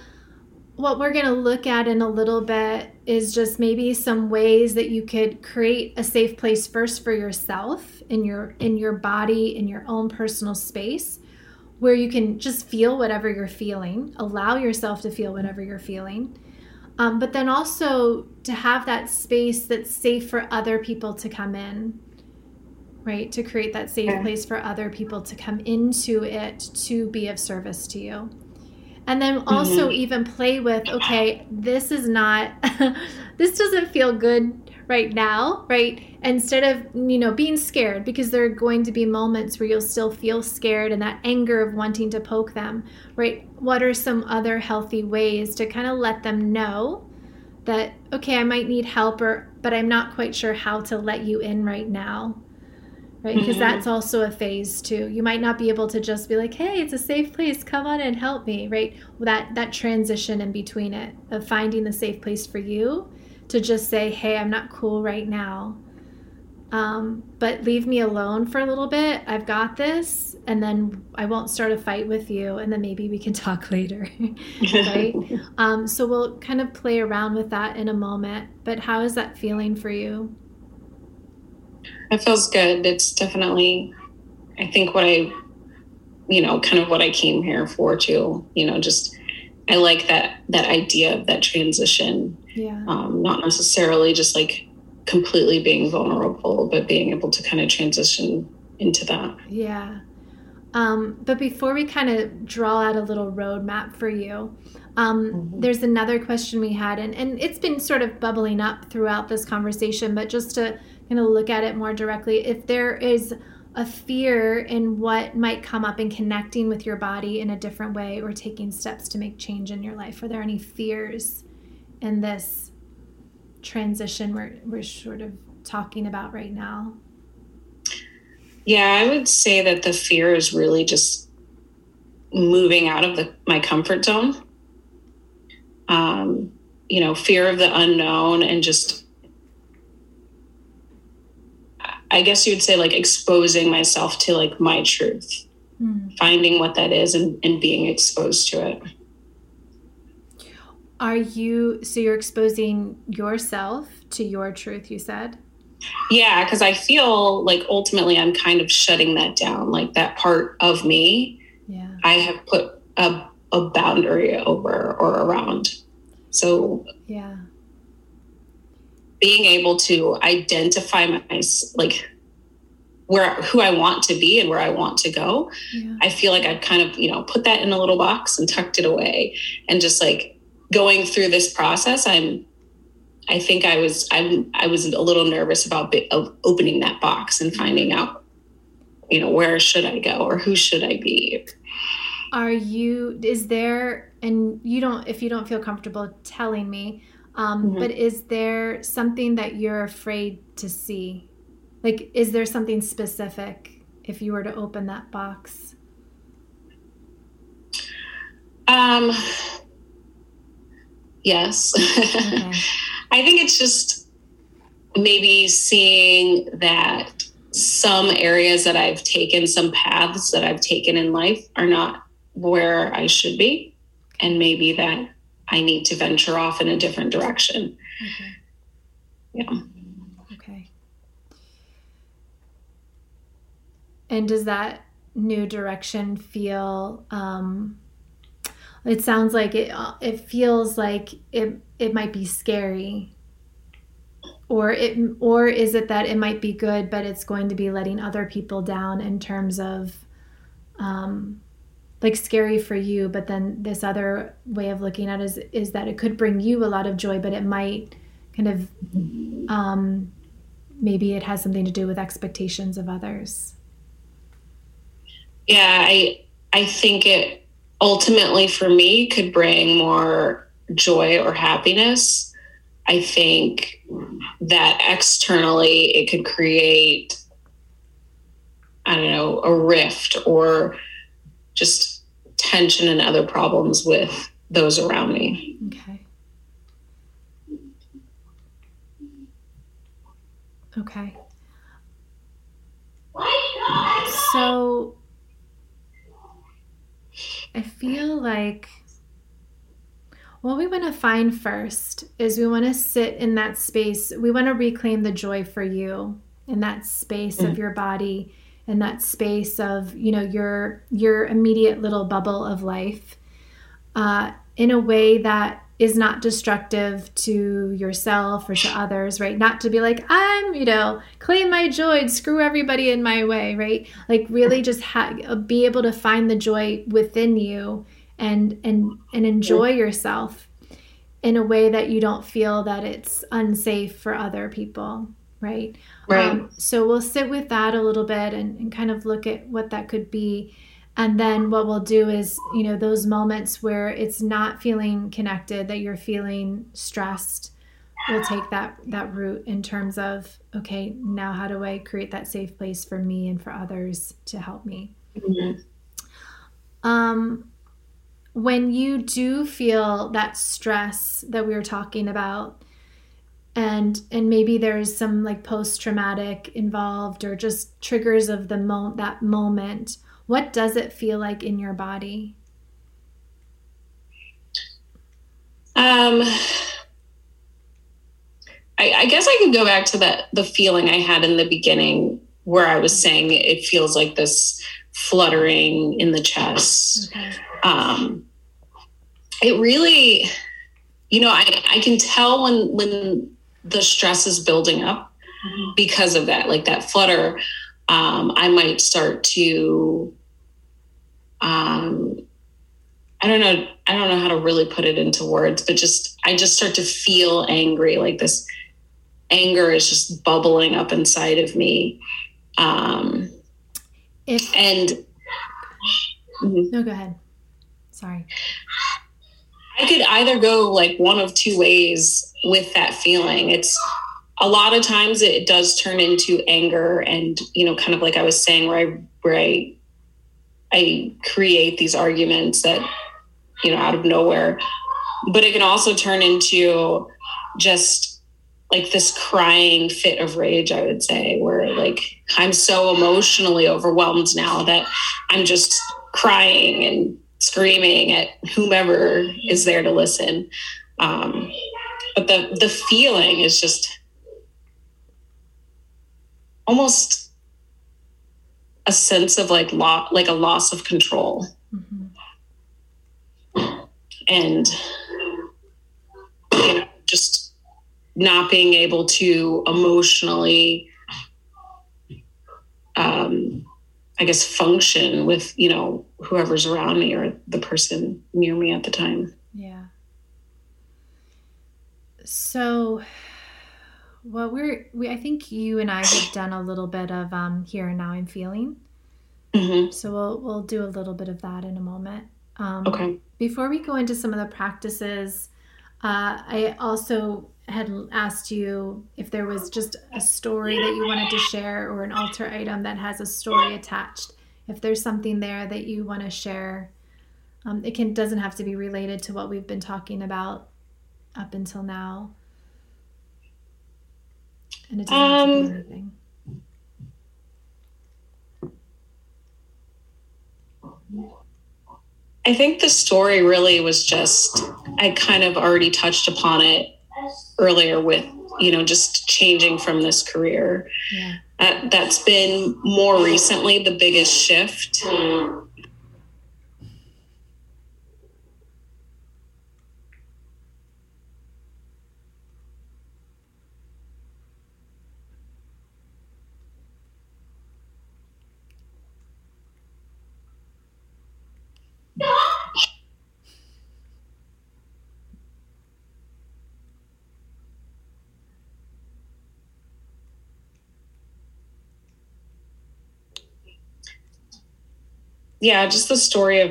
what we're going to look at in a little bit is just maybe some ways that you could create a safe place first for yourself, in your in your body, in your own personal space, where you can just feel whatever you're feeling, allow yourself to feel whatever you're feeling, um, but then also to have that space that's safe for other people to come in, right? To create that safe yeah. place for other people to come into it to be of service to you. And then also mm-hmm. even play with, okay, this is not, this doesn't feel good right now, right? Instead of, you know, being scared, because there are going to be moments where you'll still feel scared and that anger of wanting to poke them, right? What are some other healthy ways to kind of let them know that, okay, I might need help, or but I'm not quite sure how to let you in right now, right? Because mm-hmm. that's also a phase too. You might not be able to just be like, hey, it's a safe place, come on and help me, right? That that transition in between it of finding the safe place for you to just say, hey, I'm not cool right now, um, but leave me alone for a little bit. I've got this, and then I won't start a fight with you, and then maybe we can talk later, right? um, so we'll kind of play around with that in a moment, but how is that feeling for you? It feels good. It's definitely, I think what I, you know, kind of what I came here for too, you know, just, I like that, that idea of that transition. Yeah. Um, not necessarily just like completely being vulnerable, but being able to kind of transition into that. Yeah. Um, but before we kind of draw out a little roadmap for you, um, mm-hmm. there's another question we had, and, and it's been sort of bubbling up throughout this conversation, but just to kind of look at it more directly, if there is a fear in what might come up in connecting with your body in a different way or taking steps to make change in your life, are there any fears in this transition we're, we're sort of talking about right now? Yeah, I would say that the fear is really just moving out of the, my comfort zone. Um, you know, fear of the unknown, and just, I guess you would say, like, exposing myself to like my truth, mm. finding what that is and, and being exposed to it. Are you, so you're exposing yourself to your truth, you said? Yeah, because I feel like ultimately I'm kind of shutting that down, like that part of me, yeah. I have put a, a boundary over or around. So yeah, being able to identify my, like where, who I want to be and where I want to go, yeah. I feel like I've kind of, you know, put that in a little box and tucked it away, and just like, going through this process, I'm, I think I was, I'm, I was a little nervous about bit of opening that box and finding out, you know, where should I go or who should I be? Are you, is there, and you don't, if you don't feel comfortable telling me, um, mm-hmm. but is there something that you're afraid to see? Like, is there something specific if you were to open that box? Um, Yes. Okay. I think it's just maybe seeing that some areas that I've taken, some paths that I've taken in life are not where I should be. And maybe that I need to venture off in a different direction. Okay. Yeah. Okay. And does that new direction feel, um, it sounds like it, it feels like it, it might be scary, or it, or is it that it might be good, but it's going to be letting other people down in terms of, um, like scary for you, but then this other way of looking at it is, is that it could bring you a lot of joy, but it might kind of, um, maybe it has something to do with expectations of others. Yeah. I, I think it, ultimately for me could bring more joy or happiness. I think that externally it could create, I don't know, a rift or just tension and other problems with those around me. Okay. Okay. So I feel like what we want to find first is we want to sit in that space. We want to reclaim the joy for you in that space mm-hmm. of your body, in that space of, you know, your, your immediate little bubble of life, uh, in a way that is not destructive to yourself or to others, right? Not to be like, I'm, you know, claim my joy and screw everybody in my way, right? Like really just ha- be able to find the joy within you and and and enjoy yourself in a way that you don't feel that it's unsafe for other people, right? Right. Um, so we'll sit with that a little bit and, and kind of look at what that could be. And then what we'll do is, you know, those moments where it's not feeling connected, that you're feeling stressed, we'll take that, that route in terms of, okay, now how do I create that safe place for me and for others to help me? Mm-hmm. Um, when you do feel that stress that we were talking about, and, and maybe there's some like post-traumatic involved or just triggers of the mo- that moment, what does it feel like in your body? Um, I, I guess I could go back to that, the feeling I had in the beginning where I was saying it feels like this fluttering in the chest. Okay. Um, it really, you know, I, I can tell when, when the stress is building up mm-hmm. because of that, like that flutter, um, I might start to, um, I don't know. I don't know how to really put it into words, but just, I just start to feel angry. Like this anger is just bubbling up inside of me. Um, if, and no, go ahead. Sorry. I could either go like one of two ways with that feeling. It's a lot of times it does turn into anger and, you know, kind of like I was saying, where I, where I, I create these arguments that, you know, out of nowhere, but it can also turn into just like this crying fit of rage, I would say, where like, I'm so emotionally overwhelmed now that I'm just crying and screaming at whomever is there to listen. Um, but the, the feeling is just almost a sense of like lo- like a loss of control. Mm-hmm. And you know, just not being able to emotionally, um, I guess, function with, you know, whoever's around me or the person near me at the time. Yeah. So Well, we're, we, I think you and I have done a little bit of um, here and now I'm feeling. Mm-hmm. So we'll, we'll do a little bit of that in a moment. Um, okay. Before we go into some of the practices, uh, I also had asked you if there was just a story that you wanted to share or an altar item that has a story attached. If there's something there that you want to share, um, it can, doesn't have to be related to what we've been talking about up until now. And it doesn't um, I think the story really was just, I kind of already touched upon it earlier with, you know, just changing from this career. Yeah. Uh, that's been more recently the biggest shift. Yeah, just the story of,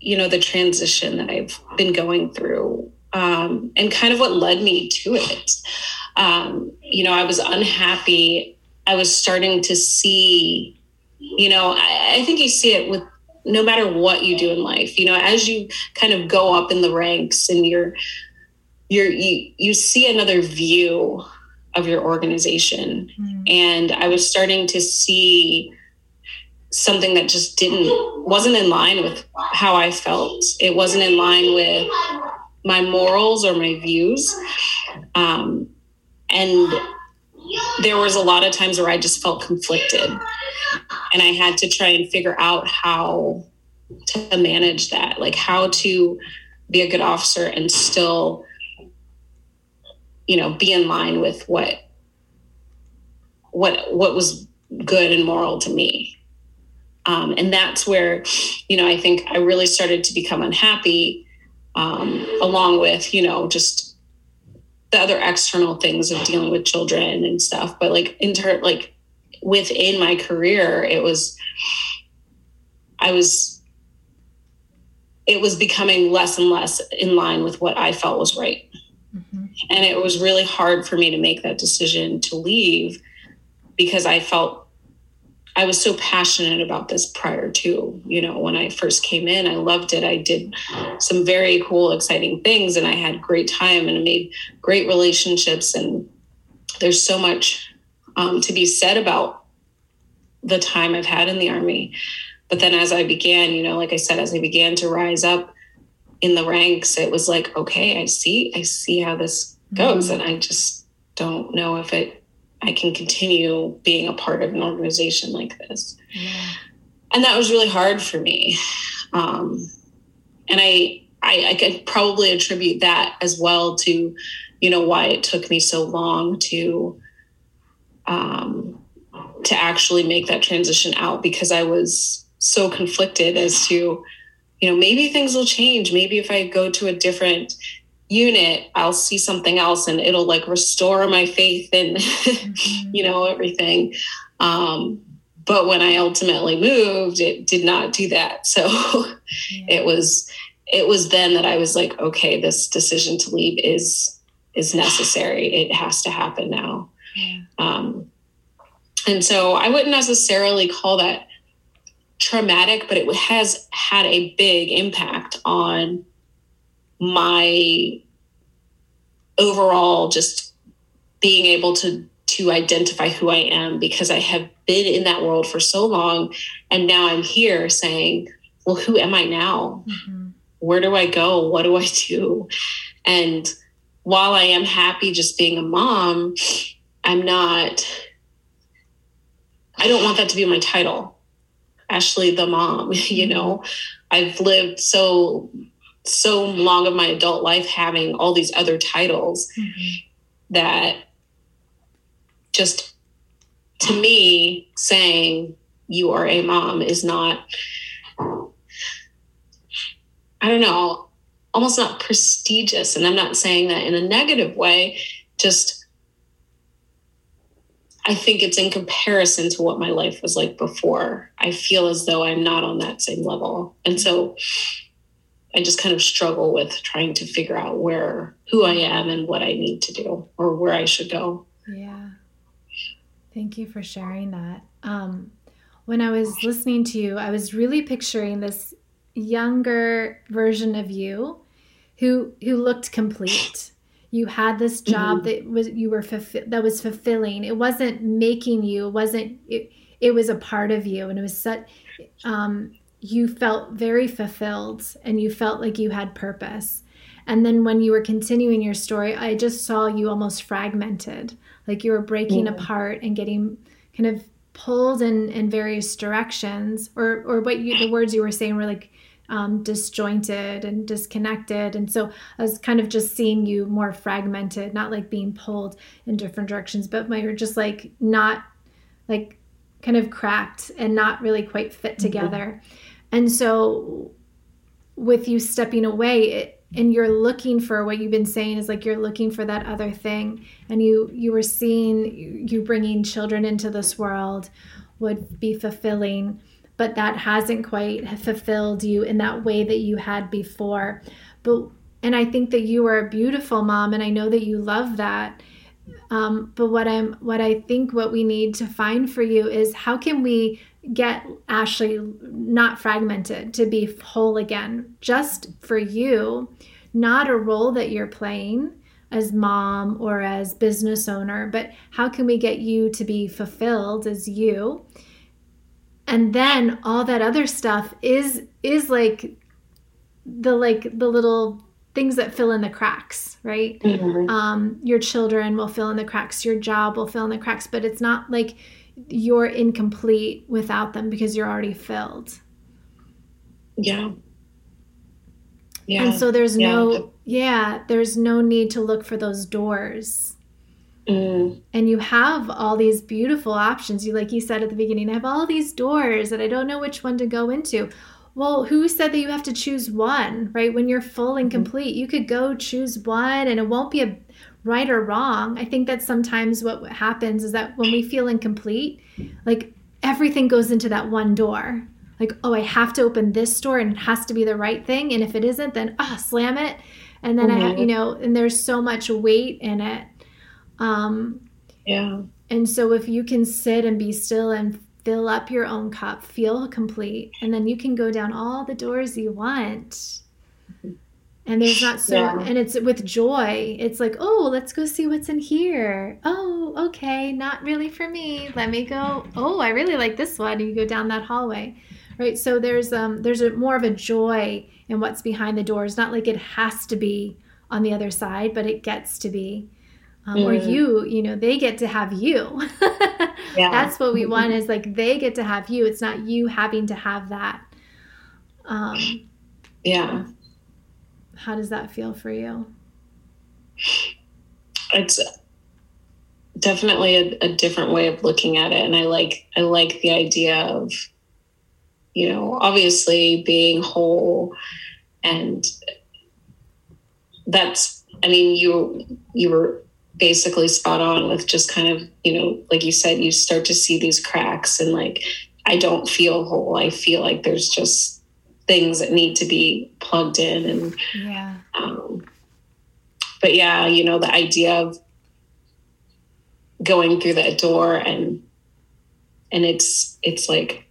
you know, the transition that I've been going through, um, and kind of what led me to it. Um, you know, I was unhappy. I was starting to see, you know, I, I think you see it with no matter what you do in life, you know, as you kind of go up in the ranks and you're, you're, you, you see another view of your organization. Mm-hmm. And I was starting to see something that just didn't, wasn't in line with how I felt. It wasn't in line with my morals or my views. Um, and there was a lot of times where I just felt conflicted and I had to try and figure out how to manage that, like how to be a good officer and still, you know, be in line with what, what, what was good and moral to me. Um, and that's where, you know, I think I really started to become unhappy, um, along with, you know, just the other external things of dealing with children and stuff. But like, inter- like within my career, it was, I was, it was becoming less and less in line with what I felt was right. Mm-hmm. And it was really hard for me to make that decision to leave because I felt I was so passionate about this prior to, you know, when I first came in, I loved it. I did some very cool, exciting things and I had great time and made great relationships. And there's so much um, to be said about the time I've had in the Army. But then as I began, you know, like I said, as I began to rise up in the ranks, it was like, okay, I see, I see how this goes. Mm-hmm. And I just don't know if it, I can continue being a part of an organization like this. Yeah. And that was really hard for me. Um, and I, I, I could probably attribute that as well to, you know, why it took me so long to, um, to actually make that transition out, because I was so conflicted as to, you know, maybe things will change. Maybe if I go to a different unit, I'll see something else and it'll like restore my faith and, mm-hmm. you know, everything. Um, but when I ultimately moved, it did not do that. So yeah. it was, it was then that I was like, okay, this decision to leave is, is necessary. It has to happen now. Yeah. Um, and so I wouldn't necessarily call that traumatic, but it has had a big impact on my overall just being able to to identify who I am, because I have been in that world for so long and now I'm here saying, well, who am I now? Mm-hmm. Where do I go? What do I do? And while I am happy just being a mom, I'm not, I don't want that to be my title. Ashley the mom, you know, I've lived so so long of my adult life having all these other titles mm-hmm. that just to me saying you are a mom is not, I don't know, almost not prestigious. And I'm not saying that in a negative way, just I think it's in comparison to what my life was like before. I feel as though I'm not on that same level. And so I just kind of struggle with trying to figure out where, who I am and what I need to do or where I should go. Yeah. Thank you for sharing that. Um, when I was listening to you, I was really picturing this younger version of you who, who looked complete. You had this job mm-hmm. that was, you were, fulfi- that was fulfilling. It wasn't making you, it wasn't, it, it was a part of you. And it was such, um, you felt very fulfilled and you felt like you had purpose. And then when you were continuing your story, I just saw you almost fragmented, like you were breaking mm-hmm. apart and getting kind of pulled in, in various directions, or, or what you, the words you were saying were like, um, disjointed and disconnected. And so I was kind of just seeing you more fragmented, not like being pulled in different directions, but you're just like not like kind of cracked and not really quite fit together. Mm-hmm. And so with you stepping away it, and you're looking for what you've been saying is like, you're looking for that other thing. And you, you were seeing you bringing children into this world would be fulfilling, but that hasn't quite fulfilled you in that way that you had before. But, and I think that you are a beautiful mom and I know that you love that. Um, but what I'm, what I think what we need to find for you is how can we get Ashley not fragmented to be whole again, just for you, not a role that you're playing as mom or as business owner, but how can we get you to be fulfilled as you? And then all that other stuff is, is like the, like the little things that fill in the cracks, right? Mm-hmm. Um, your children will fill in the cracks, your job will fill in the cracks, but it's not like you're incomplete without them because you're already filled. Yeah. Yeah. And so there's yeah. no, yeah, there's no need to look for those doors. Mm. And you have all these beautiful options. You, like you said at the beginning, I have all these doors and I don't know which one to go into. Well, who said that you have to choose one, right? When you're full and complete, you could go choose one and it won't be a right or wrong. I think that sometimes what happens is that when we feel incomplete, like everything goes into that one door. Like, oh, I have to open this door and it has to be the right thing. And if it isn't, then oh, slam it. And then mm-hmm. I, you know, and there's so much weight in it. Um, yeah. And so if you can sit and be still and fill up your own cup, feel complete, and then you can go down all the doors you want. And there's not so, yeah. and it's with joy. It's like, oh, let's go see what's in here. Oh, okay, not really for me. Let me go. Oh, I really like this one. And you go down that hallway, right? So there's um there's a more of a joy in what's behind the doors. Not like it has to be on the other side, but it gets to be. Um, mm. Or you, you know, they get to have you. yeah. That's what we want is like they get to have you. It's not you having to have that. Um, yeah. How does that feel for you? It's definitely a, a different way of looking at it. And I like, I like the idea of, you know, obviously being whole, and that's, I mean, you, you were basically spot on with just kind of, you know, like you said, you start to see these cracks and like, I don't feel whole. I feel like there's just things that need to be plugged in. And, yeah. Um, but yeah, you know, the idea of going through that door and, and it's, it's like,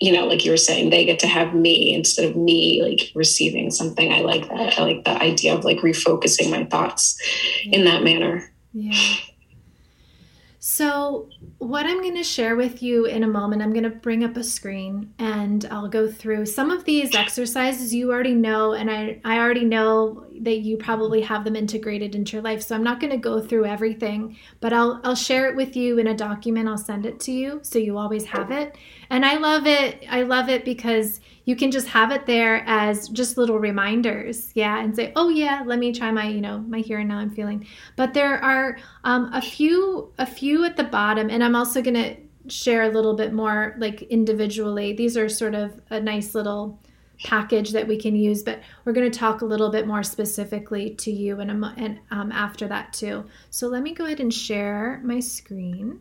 you know, like you were saying, they get to have me instead of me like receiving something. I like that. I like the idea of like refocusing my thoughts yeah. in that manner. Yeah. So what I'm going to share with you in a moment, I'm going to bring up a screen and I'll go through some of these exercises you already know. And I, I already know that you probably have them integrated into your life. So I'm not going to go through everything, but I'll, I'll share it with you in a document. I'll send it to you. So you always have it. And I love it. I love it because you can just have it there as just little reminders. Yeah. And say, oh yeah, let me try my, you know, my here and now I'm feeling, but there are um, a few, a few at the bottom. And I'm also going to share a little bit more like individually. These are sort of a nice little package that we can use, but we're going to talk a little bit more specifically to you and and um, after that too. So let me go ahead and share my screen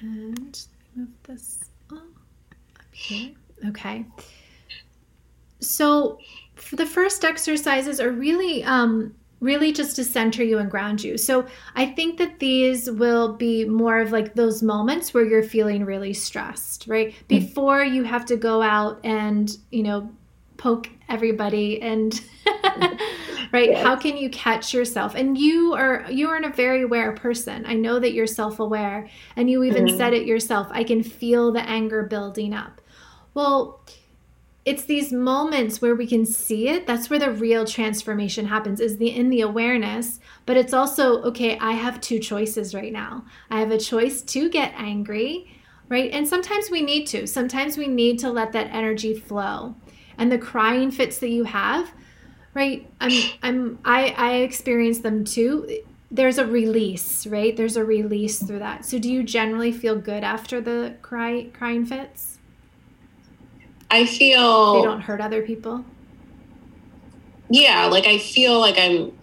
and move this up here. Okay. So the first exercises are really, um, really just to center you and ground you. So I think that these will be more of like those moments where you're feeling really stressed, right? Before you have to go out and, you know, poke everybody and, right? Yes. How can you catch yourself? And you are, you are in a very aware person. I know that you're self-aware, and you even mm-hmm. said it yourself. I can feel the anger building up. Well, it's these moments where we can see it. That's where the real transformation happens, is the in the awareness. But it's also, okay, I have two choices right now. I have a choice to get angry, right? And sometimes we need to. Sometimes we need to let that energy flow. And the crying fits that you have, right? I'm I'm I I experience them too. There's a release, right? There's a release through that. So do you generally feel good after the cry crying fits? I feel... They don't hurt other people? Yeah, like I feel like I'm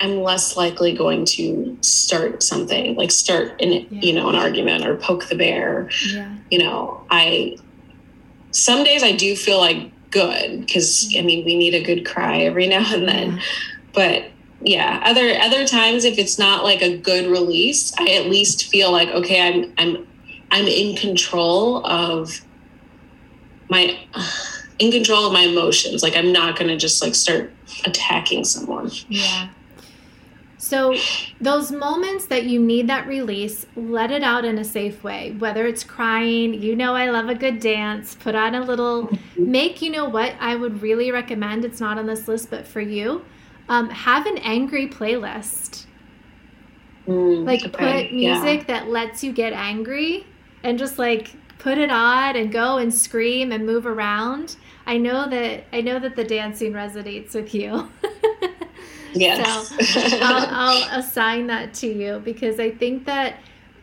I'm less likely going to start something, like start, an, yeah. you know, an argument or poke the bear. Yeah. You know, I... Some days I do feel like good because, mm-hmm. I mean, we need a good cry every now and then. Yeah. But yeah, other other times if it's not like a good release, I at least feel like, okay, I'm I'm I'm in control of... my in control of my emotions. Like I'm not going to just like start attacking someone. Yeah. So those moments that you need that release, let it out in a safe way, whether it's crying, you know, I love a good dance, put on a little make, you know what I would really recommend. It's not on this list, but for you, um, have an angry playlist, mm, like okay. put music yeah. that lets you get angry and just like, put it on and go and scream and move around. I know that I know that the dancing resonates with you. Yes. So I'll, I'll assign that to you because I think that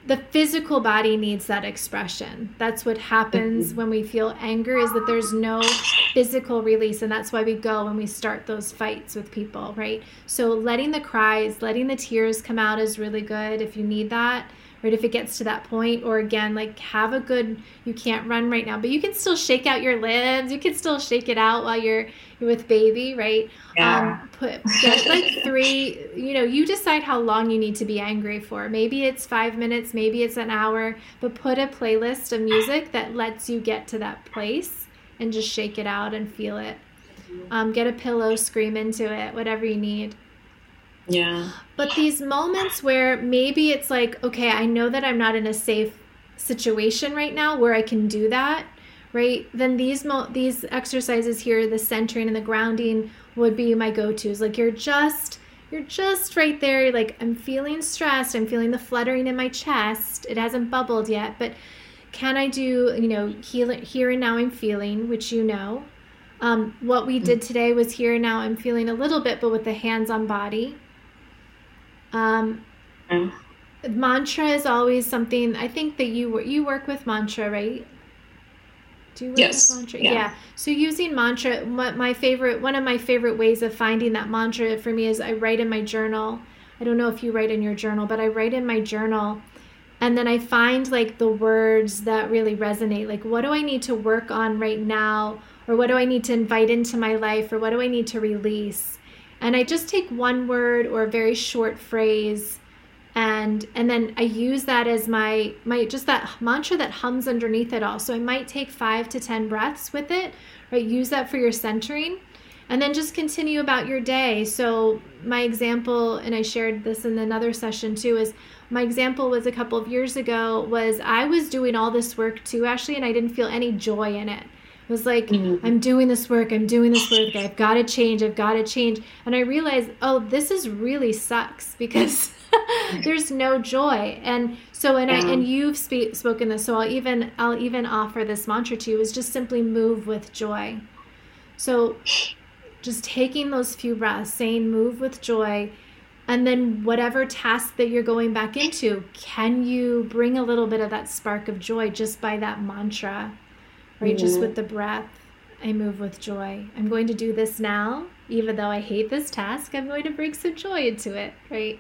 the physical body needs that expression. That's what happens mm-hmm. when we feel anger, is that there's no physical release. And that's why we go when we start those fights with people, right? So letting the cries, letting the tears come out is really good if you need that, right? If it gets to that point, or again, like have a good, you can't run right now, but you can still shake out your limbs. You can still shake it out while you're, you're with baby, right? Yeah. Um, put just like three, you know, you decide how long you need to be angry for. Maybe it's five minutes, maybe it's an hour, but put a playlist of music that lets you get to that place and just shake it out and feel it. Um, get a pillow, scream into it, whatever you need. Yeah. But these moments where maybe it's like, okay, I know that I'm not in a safe situation right now where I can do that, right? Then these mo- these exercises here, the centering and the grounding, would be my go-tos. Like you're just, you're just right there. You're like, I'm feeling stressed. I'm feeling the fluttering in my chest. It hasn't bubbled yet, but can I do, you know, heal, here and now I'm feeling, which you know. Um, what we did today was here and now I'm feeling a little bit, but with the hands on body. Um, mm. Mantra is always something, I think that you you work with mantra, right? Do you work yes. with mantra? Yeah. yeah. So using mantra, what my favorite, one of my favorite ways of finding that mantra for me is I write in my journal. I don't know if you write in your journal, but I write in my journal. And then I find like the words that really resonate. Like, what do I need to work on right now? Or what do I need to invite into my life? Or what do I need to release? And I just take one word or a very short phrase, and and then I use that as my, my just that mantra that hums underneath it all. So I might take five to ten breaths with it, right? Use that for your centering. And then just continue about your day. So my example, and I shared this in another session too, is my example was a couple of years ago was I was doing all this work too, Ashley, and I didn't feel any joy in it. It was like, mm-hmm. I'm doing this work, I'm doing this work, I've got to change, I've got to change. And I realized, oh, this is really sucks because there's no joy. And so, and, yeah. I, and you've spe- spoken this, so I'll even, I'll even offer this mantra to you is just simply move with joy. So just taking those few breaths, saying move with joy, and then whatever task that you're going back into, can you bring a little bit of that spark of joy just by that mantra, right? Yeah. Just with the breath, I move with joy. I'm going to do this now, even though I hate this task, I'm going to bring some joy into it, right?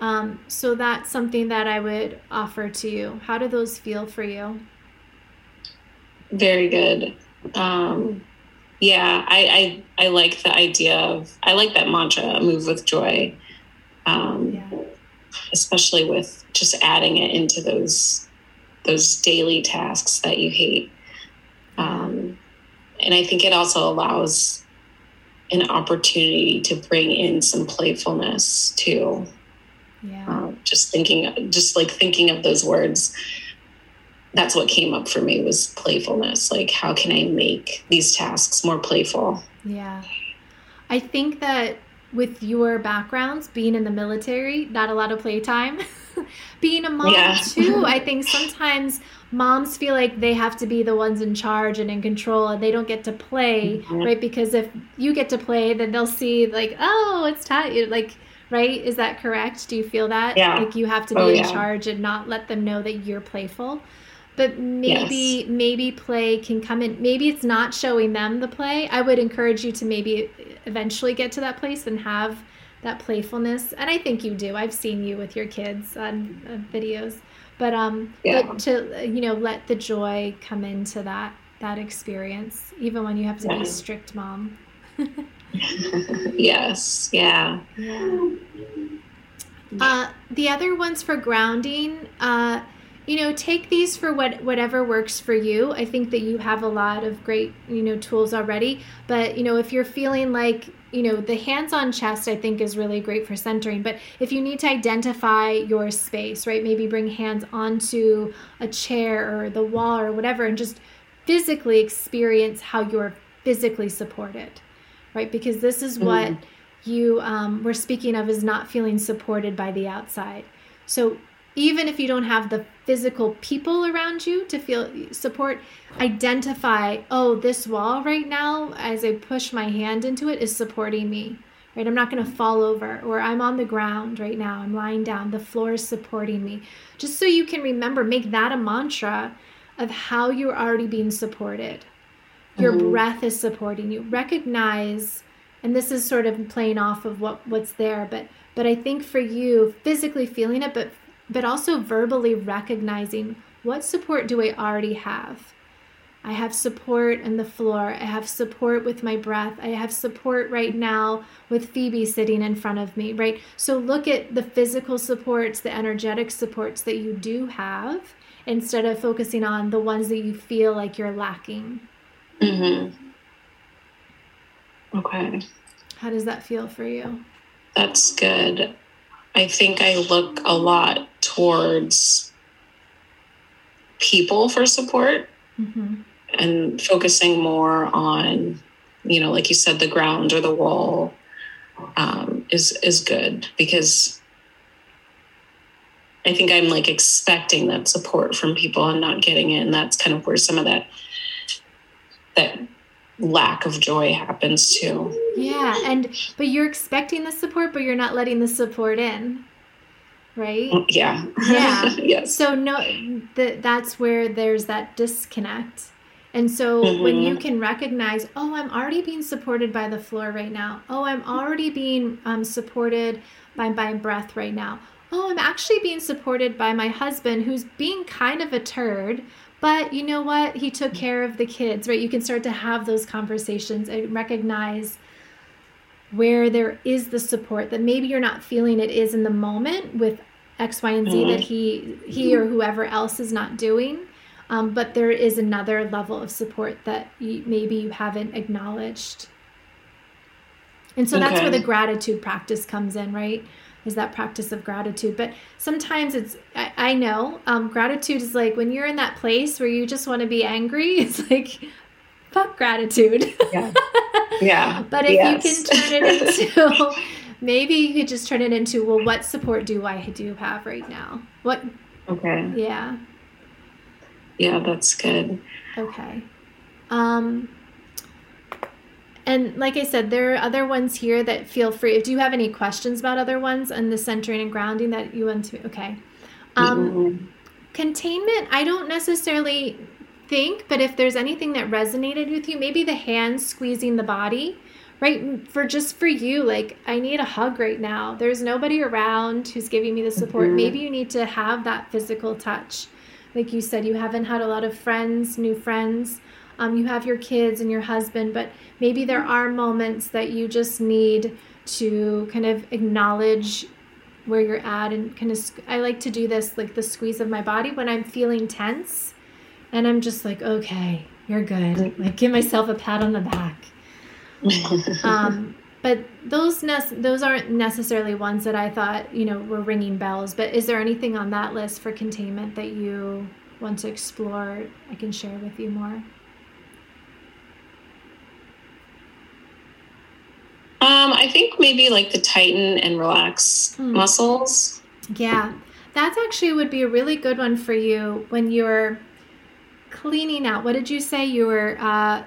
Um, so that's something that I would offer to you. How do those feel for you? Very good. Um, Yeah, I, I I like the idea of, I like that mantra, move with joy, um, yeah. especially with just adding it into those those daily tasks that you hate. Um, and I think it also allows an opportunity to bring in some playfulness too. Yeah. Um, just thinking, just like thinking of those words. That's what came up for me was playfulness. Like, how can I make these tasks more playful? Yeah. I think that with your backgrounds, being in the military, not a lot of playtime, being a mom yeah. too, I think sometimes moms feel like they have to be the ones in charge and in control and they don't get to play, mm-hmm. right? Because if you get to play, then they'll see like, oh, it's time. Like, right? Is that correct? Do you feel that? Yeah. Like you have to be oh, in yeah. charge and not let them know that you're playful. But maybe yes. maybe play can come in. Maybe it's not showing them the play. I would encourage you to maybe eventually get to that place and have that playfulness. And I think you do. I've seen you with your kids on uh, videos. But um, yeah. but to you know, let the joy come into that that experience, even when you have to yeah. be a strict mom. yes. Yeah. yeah. Uh, the other ones for grounding. Uh, You know, take these for what whatever works for you. I think that you have a lot of great, you know, tools already. But, you know, if you're feeling like, you know, the hands on chest, I think is really great for centering. But if you need to identify your space, right, maybe bring hands onto a chair or the wall or whatever and just physically experience how you're physically supported, right? Because this is what mm-hmm. you um, were speaking of is not feeling supported by the outside. So even if you don't have the physical people around you to feel support, identify, oh, this wall right now, as I push my hand into it, is supporting me, right? I'm not going to fall over, or I'm on the ground right now. I'm lying down. The floor is supporting me. Just so you can remember, make that a mantra of how you're already being supported, Your mm-hmm. breath is supporting you. Recognize, and this is sort of playing off of what, what's there, but but I think for you, physically feeling it, but but also verbally recognizing, what support do I already have? I have support in the floor. I have support with my breath. I have support right now with Phoebe sitting in front of me, right? So look at the physical supports, the energetic supports that you do have, instead of focusing on the ones that you feel like you're lacking. Mm-hmm. Okay. How does that feel for you? That's good. I think I look a lot towards people for support. Mm-hmm. And focusing more on, you know, like you said, the ground or the wall um, is is good, because I think I'm like expecting that support from people and not getting it. And that's kind of where some of that that lack of joy happens too. Yeah, and but you're expecting the support, but you're not letting the support in. Right? Yeah. Yeah. Yes. So no, th- that's where there's that disconnect. And so mm-hmm. when you can recognize, oh, I'm already being supported by the floor right now. Oh, I'm already being um, supported by my breath right now. Oh, I'm actually being supported by my husband, who's being kind of a turd, but you know what? He took care of the kids, right? You can start to have those conversations and recognize where there is the support that maybe you're not feeling it is in the moment with X, Y, and Z mm-hmm. that he he or whoever else is not doing. Um, but there is another level of support that you, maybe you haven't acknowledged. And so okay. that's where the gratitude practice comes in, right? Is that practice of gratitude. But sometimes it's, I, I know, um, gratitude is like when you're in that place where you just want to be angry, it's like, fuck gratitude. Yeah. Yeah. But if yes. you can turn it into, maybe you could just turn it into, well, what support do I do have right now? What? Okay. Yeah. Yeah, that's good. Okay. Um, and like I said, there are other ones here that feel free. Do you have any questions about other ones and the centering and grounding that you want to? Okay. Um, mm-hmm. Containment, I don't necessarily think, but if there's anything that resonated with you, maybe the hands squeezing the body, right? For just for you, like, I need a hug right now. There's nobody around who's giving me the support. Mm-hmm. Maybe you need to have that physical touch. Like you said, you haven't had a lot of friends, new friends. Um, you have your kids and your husband, but maybe there are moments that you just need to kind of acknowledge where you're at and kind of, I like to do this, like the squeeze of my body when I'm feeling tense. And I'm just like, okay, you're good. Like, give myself a pat on the back. um, but those ne- those aren't necessarily ones that I thought, you know, were ringing bells. But is there anything on that list for containment that you want to explore? I can share with you more. Um, I think maybe like the tighten and relax hmm. muscles. Yeah, that actually would be a really good one for you when you're cleaning out. What did you say you were, uh,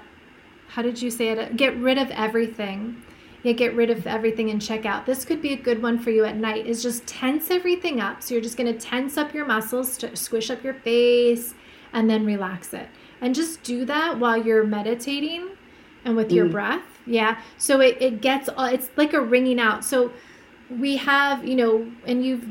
how did you say it? Get rid of everything. Yeah, get rid of everything and check out. This could be a good one for you at night, is just tense everything up. So you're just going to tense up your muscles, squish up your face, and then relax it. And just do that while you're meditating and with mm. your breath. Yeah. So it, it gets, all, it's like a wringing out. So we have, you know, and you've,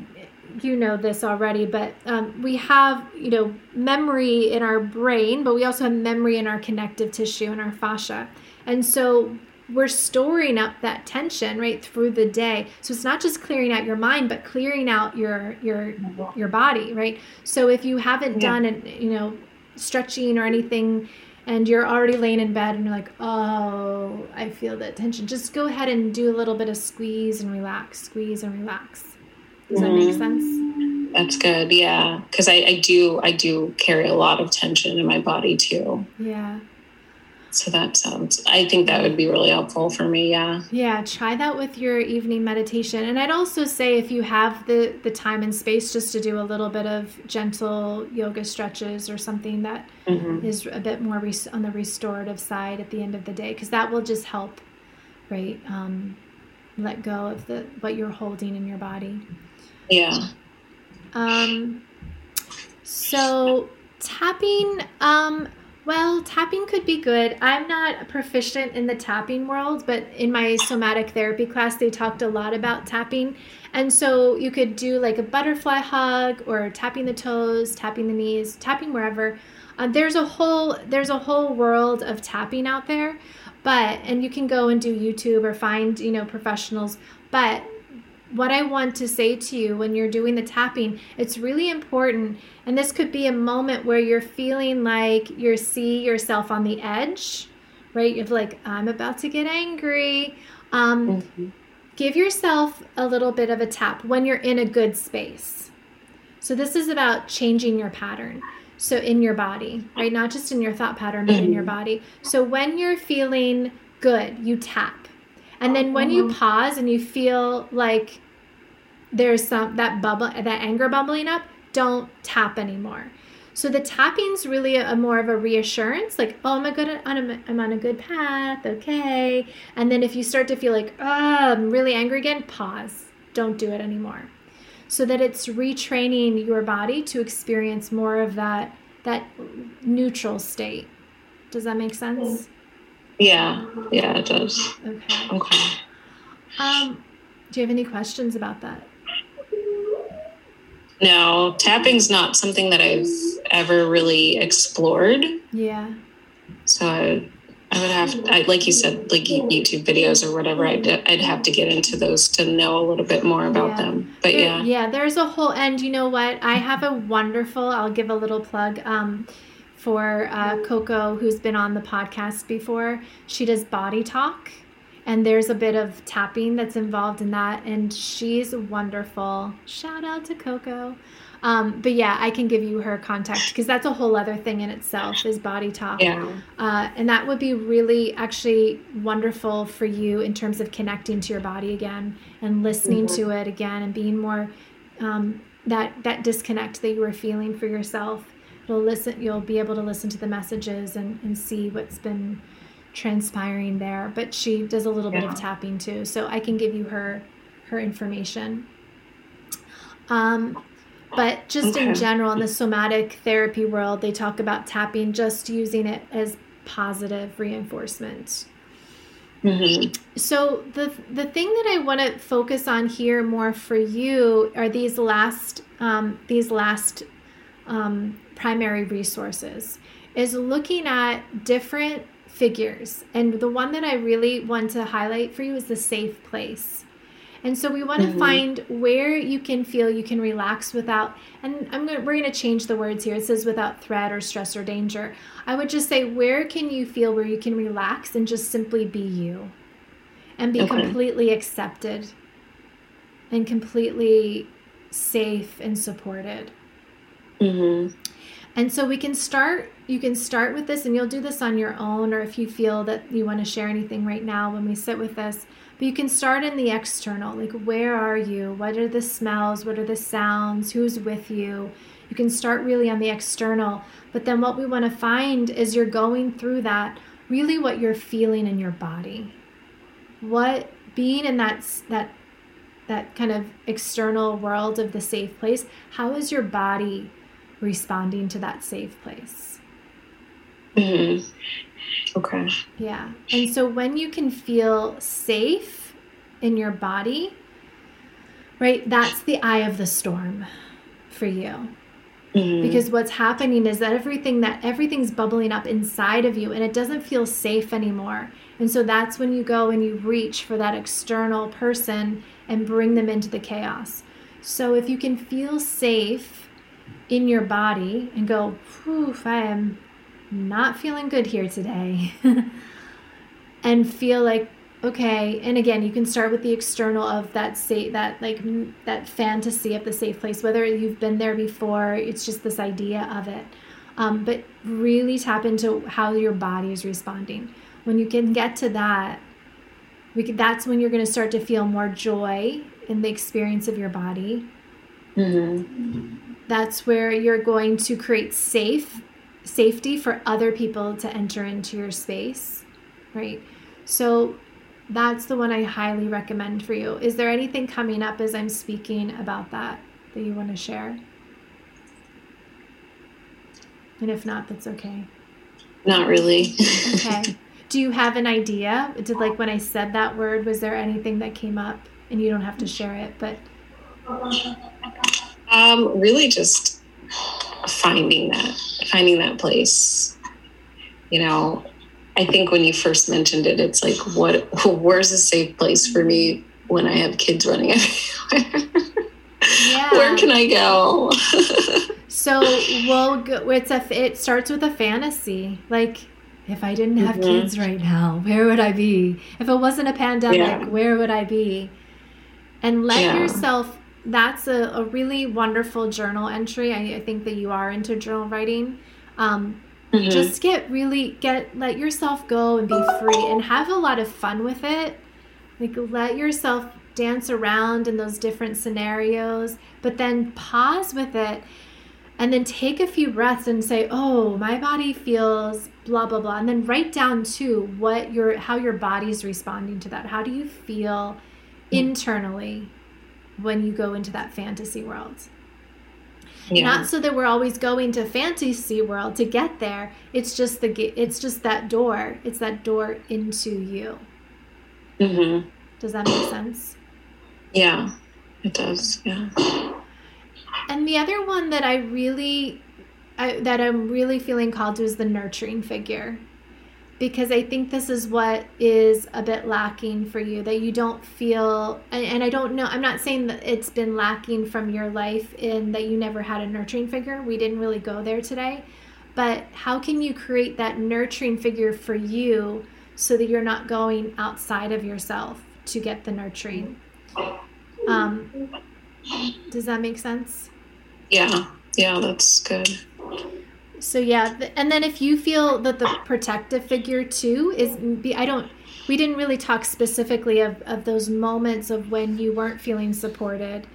you know this already, but um, we have, you know, memory in our brain, but we also have memory in our connective tissue and our fascia. And so we're storing up that tension right through the day. So it's not just clearing out your mind, but clearing out your, your, your body, right? So if you haven't yeah. done, an, you know, stretching or anything, and you're already laying in bed and you're like, oh, I feel that tension. Just go ahead and do a little bit of squeeze and relax, squeeze and relax. Does that make sense? That's good, yeah. Because I, I do I do carry a lot of tension in my body too. Yeah. So that sounds, I think that would be really helpful for me, yeah. Yeah, try that with your evening meditation. And I'd also say if you have the, the time and space, just to do a little bit of gentle yoga stretches or something that mm-hmm. is a bit more res- on the restorative side at the end of the day, because that will just help, right? Um, let go of the what you're holding in your body. Yeah. Um, so tapping, um, Well, tapping could be good. I'm not proficient in the tapping world, but in my somatic therapy class, they talked a lot about tapping. And so you could do like a butterfly hug or tapping the toes, tapping the knees, tapping wherever. Uh, there's a whole there's a whole world of tapping out there, but and you can go and do YouTube or find, you know, professionals. But what I want to say to you when you're doing the tapping, it's really important, and this could be a moment where you're feeling like you see yourself on the edge, right? You're like, I'm about to get angry. Um, you. Give yourself a little bit of a tap when you're in a good space. So this is about changing your pattern. So in your body, right? Not just in your thought pattern, but in your body. So when you're feeling good, you tap. And then when you pause and you feel like there's some that bubble, that anger bubbling up, don't tap anymore. So the tapping's really a, a more of a reassurance, like, oh, I'm good, I'm, a, I'm on a good path, okay. And then if you start to feel like, oh, I'm really angry again, pause. Don't do it anymore. So that it's retraining your body to experience more of that that neutral state. Does that make sense? Mm-hmm. Yeah, yeah, it does. Okay. Okay. Um, do you have any questions about that? No, tapping's not something that I've ever really explored. Yeah. So I, I would have, I, like you said, like YouTube videos or whatever, I'd, I'd have to get into those to know a little bit more about yeah. them. But there, yeah. Yeah, there's a whole, and you know what? I have a wonderful, I'll give a little plug, um, for uh, Coco, who's been on the podcast before. She does body talk, and there's a bit of tapping that's involved in that, and she's wonderful. Shout out to Coco. Um, but yeah, I can give you her contact, because that's a whole other thing in itself, is body talk. Yeah. Uh, and that would be really actually wonderful for you in terms of connecting to your body again and listening mm-hmm. to it again and being more um, that, that disconnect that you were feeling for yourself. You'll listen. You'll be able to listen to the messages and, and see what's been transpiring there. But she does a little yeah. bit of tapping too, so I can give you her her information. Um, but just okay. in general, in the somatic therapy world, they talk about tapping, just using it as positive reinforcement. Mm-hmm. So the the thing that I want to focus on here more for you are these last um, these last. Um, primary resources, is looking at different figures. And the one that I really want to highlight for you is the safe place. And so we want to mm-hmm. find where you can feel you can relax without, and I'm going to, we're going to change the words here. It says without threat or stress or danger. I would just say, where can you feel where you can relax and just simply be you and be okay. completely accepted and completely safe and supported. Mm-hmm. And so we can start, you can start with this, and you'll do this on your own, or if you feel that you want to share anything right now when we sit with this, but you can start in the external, like, where are you? What are the smells? What are the sounds? Who's with you? You can start really on the external, but then what we want to find is, you're going through that, really what you're feeling in your body, what being in that, that, that kind of external world of the safe place. How is your body responding to that safe place? Mm-hmm. Okay. Yeah. And so when you can feel safe in your body, right, that's the eye of the storm for you. Mm-hmm. Because what's happening is that everything that everything's bubbling up inside of you, and it doesn't feel safe anymore. And so that's when you go and you reach for that external person and bring them into the chaos. So if you can feel safe in your body and go, whew, I am not feeling good here today. And feel like, okay, and again, you can start with the external of that state, that like that fantasy of the safe place, whether you've been there before, it's just this idea of it. Um, but really tap into how your body is responding. When you can get to that, We could, that's when you're going to start to feel more joy in the experience of your body. Mm-hmm. That's where you're going to create safe safety for other people to enter into your space, right? So that's the one I highly recommend for you. Is there anything coming up as I'm speaking about that that you want to share? And if not, that's okay. Not really. Okay. Do you have an idea? Did, like, when I said that word, was there anything that came up? And you don't have to share it, but. Um, really just finding that, finding that place. You know, I think when you first mentioned it, it's like, what, where's a safe place for me when I have kids running everywhere? Yeah. Where can I go? So we'll go, it's a, it starts with a fantasy. Like, if I didn't have mm-hmm. kids right now, where would I be? If it wasn't a pandemic, yeah. where would I be? And let yeah. yourself, that's a, a really wonderful journal entry. I, I think that you are into journal writing. Um, mm-hmm. Just get really, get let yourself go and be free and have a lot of fun with it. Like, let yourself dance around in those different scenarios, but then pause with it and then take a few breaths and say, oh, my body feels blah, blah, blah. And then write down too what your, how your body's responding to that. How do you feel internally when you go into that fantasy world? Yeah. Not so that we're always going to fantasy world to get there. It's just the, it's just that door. It's that door into you. Mm-hmm. Does that make sense? Yeah, it does. Yeah. And the other one that I really, I, that I'm really feeling called to is the nurturing figure. Because I think this is what is a bit lacking for you, that you don't feel, and, and I don't know, I'm not saying that it's been lacking from your life in that you never had a nurturing figure. We didn't really go there today. But how can you create that nurturing figure for you so that you're not going outside of yourself to get the nurturing? Um, does that make sense? Yeah. Yeah, that's good. So yeah, and then if you feel that the protective figure too is, I don't, we didn't really talk specifically of, of those moments of when you weren't feeling supported,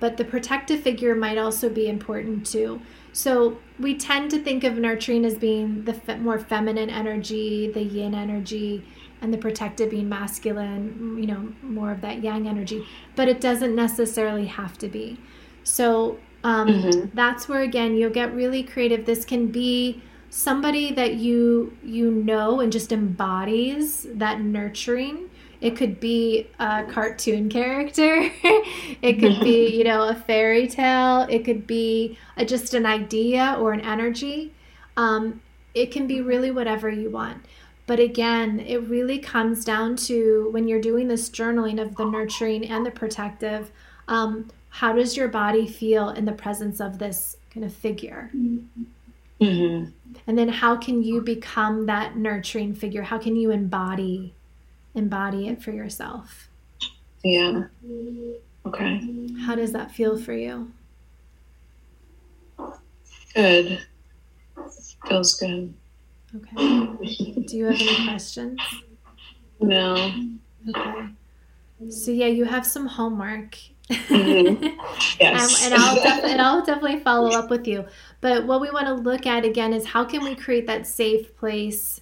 but the protective figure might also be important too. So we tend to think of nurturing as being the fe- more feminine energy, the yin energy, and the protective being masculine, you know, more of that yang energy, but it doesn't necessarily have to be. So Um, mm-hmm. that's where, again, you'll get really creative. This can be somebody that you, you know, and just embodies that nurturing. It could be a cartoon character. It could be, you know, a fairy tale. It could be a, just an idea or an energy. Um, it can be really whatever you want. But again, it really comes down to when you're doing this journaling of the nurturing and the protective, um, how does your body feel in the presence of this kind of figure? Mm-hmm. And then how can you become that nurturing figure? How can you embody, embody it for yourself? Yeah. Okay. How does that feel for you? Good. Feels good. Okay. Do you have any questions? No. Okay. So yeah, you have some homework. Mm-hmm. Yes. and, and, I'll def- and I'll definitely follow up with you. But what we want to look at again is how can we create that safe place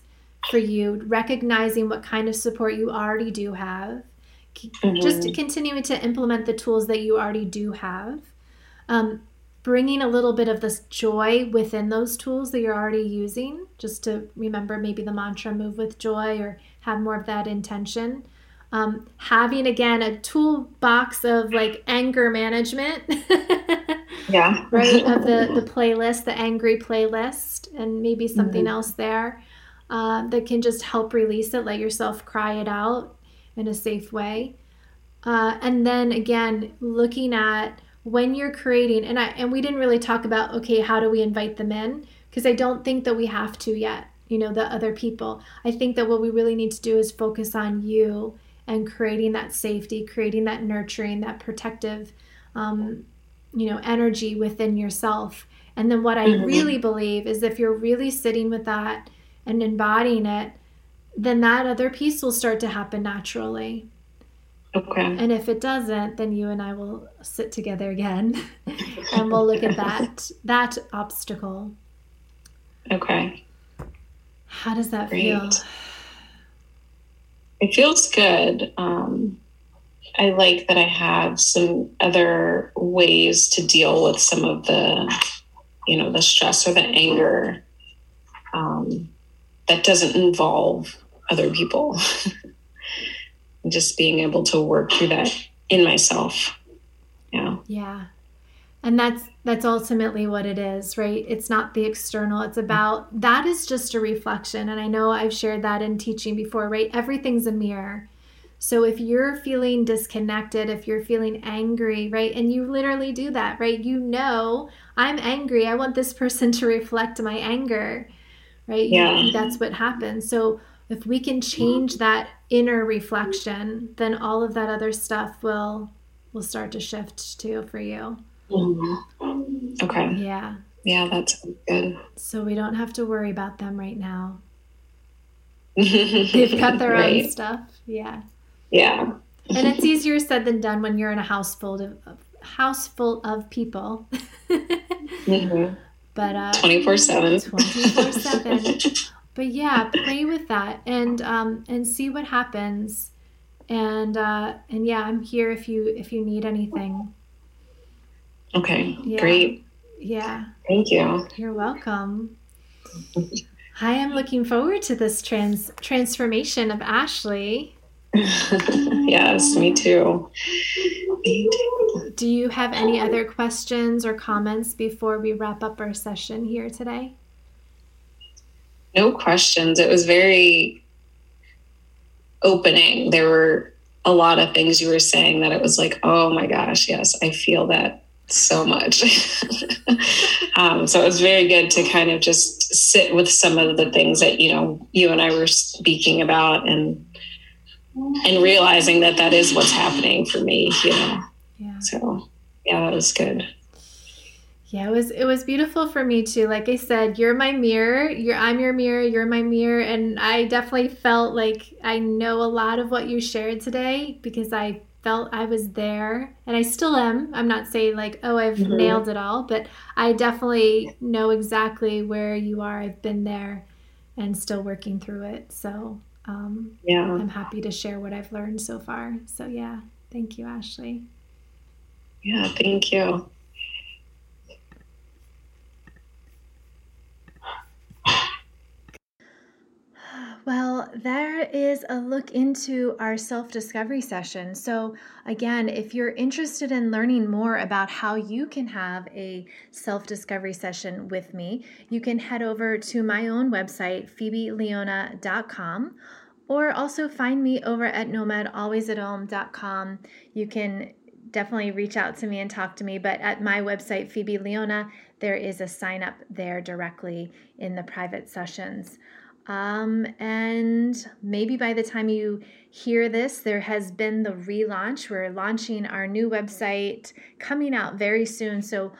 for you, recognizing what kind of support you already do have, mm-hmm. just continuing to implement the tools that you already do have, um, bringing a little bit of this joy within those tools that you're already using, just to remember maybe the mantra, move with joy, or have more of that intention. Um, having, again, a toolbox of, like, anger management, yeah, right, of the, the playlist, the angry playlist, and maybe something mm-hmm. else there uh, that can just help release it, let yourself cry it out in a safe way. Uh, and then, again, looking at when you're creating, and, I, and we didn't really talk about, okay, how do we invite them in? Because I don't think that we have to yet, you know, the other people. I think that what we really need to do is focus on you and creating that safety, creating that nurturing, that protective, um, you know, energy within yourself. And then what I mm-hmm. really believe is if you're really sitting with that and embodying it, then that other piece will start to happen naturally. Okay. And if it doesn't, then you and I will sit together again and we'll look at that, that obstacle. Okay. How does that Great. feel? It feels good. Um, I like that I have some other ways to deal with some of the, you know, the stress or the anger. Um, that doesn't involve other people. Just being able to work through that in myself. Yeah. Yeah. And that's, that's ultimately what it is, right? It's not the external. It's about, that is just a reflection. And I know I've shared that in teaching before, right? Everything's a mirror. So if you're feeling disconnected, if you're feeling angry, right? And you literally do that, right? You know, I'm angry. I want this person to reflect my anger, right? Yeah. You, that's what happens. So if we can change that inner reflection, then all of that other stuff will will start to shift too for you. Mm-hmm. Okay. Yeah. Yeah, that's good. So we don't have to worry about them right now. They've got their right. own stuff. Yeah. Yeah. And it's easier said than done when you're in a house full of, of house full of people. Mm-hmm. But uh, twenty-four seven twenty-four seven But yeah, play with that and um and see what happens. And uh and yeah, I'm here if you if you need anything. Okay. Yeah. Great. Yeah. Thank you. You're welcome. I am looking forward to this trans transformation of Ashley. Yes, me too. me too. Do you have any other questions or comments before we wrap up our session here today? No questions. It was very opening. There were a lot of things you were saying that it was like, oh my gosh, yes, I feel that so much. um, so it was very good to kind of just sit with some of the things that, you know, you and I were speaking about and and realizing that that is what's happening for me, you know. Yeah. So, yeah, that was good. Yeah, it was it was beautiful for me too. Like I said, you're my mirror. You're I'm your mirror. You're my mirror, and I definitely felt like I know a lot of what you shared today because I felt I was there, and I still am. I'm not saying like, oh, I've mm-hmm. nailed it all, but I definitely know exactly where you are. I've been there, and still working through it. So um, yeah, I'm happy to share what I've learned so far. So yeah, thank you, Ashley. Yeah, thank you. Well, there is a look into our self-discovery session. So again, if you're interested in learning more about how you can have a self-discovery session with me, you can head over to my own website, phoebe leona dot com, or also find me over at nomad always at om dot com. You can definitely reach out to me and talk to me, but at my website, Phoebe Leona, there is a sign up there directly in the private sessions. Um, and maybe by the time you hear this, there has been the relaunch. We're launching our new website coming out very soon. So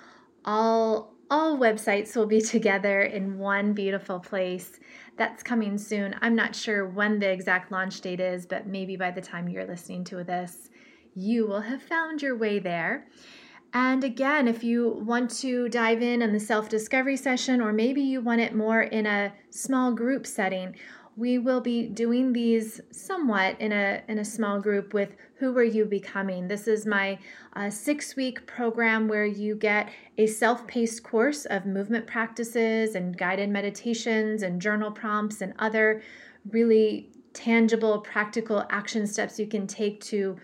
all, all websites will be together in one beautiful place. That's coming soon. I'm not sure when the exact launch date is, but maybe by the time you're listening to this, you will have found your way there. And again, if you want to dive in on the self-discovery session, or maybe you want it more in a small group setting, we will be doing these somewhat in a in a small group with Who Are You Becoming? This is my uh, six-week program where you get a self-paced course of movement practices and guided meditations and journal prompts and other really tangible, practical action steps you can take to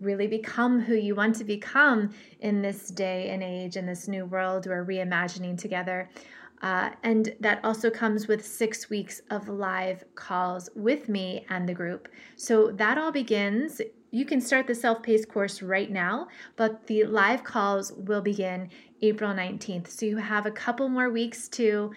really become who you want to become in this day and age, in this new world we're reimagining together. Uh, and that also comes with six weeks of live calls with me and the group. So that all begins. You can start the self-paced course right now, but the live calls will begin April nineteenth. So you have a couple more weeks to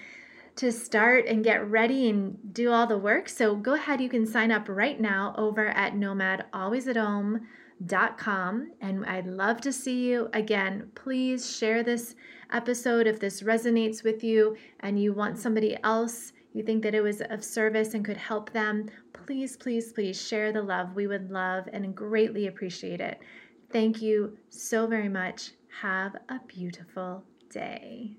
to start and get ready and do all the work. So go ahead, you can sign up right now over at nomad always at om dot com, and I'd love to see you again. Please share this episode if this resonates with you and you want somebody else, you think that it was of service and could help them. Please, please, please share the love. We would love and greatly appreciate it. Thank you so very much. Have a beautiful day.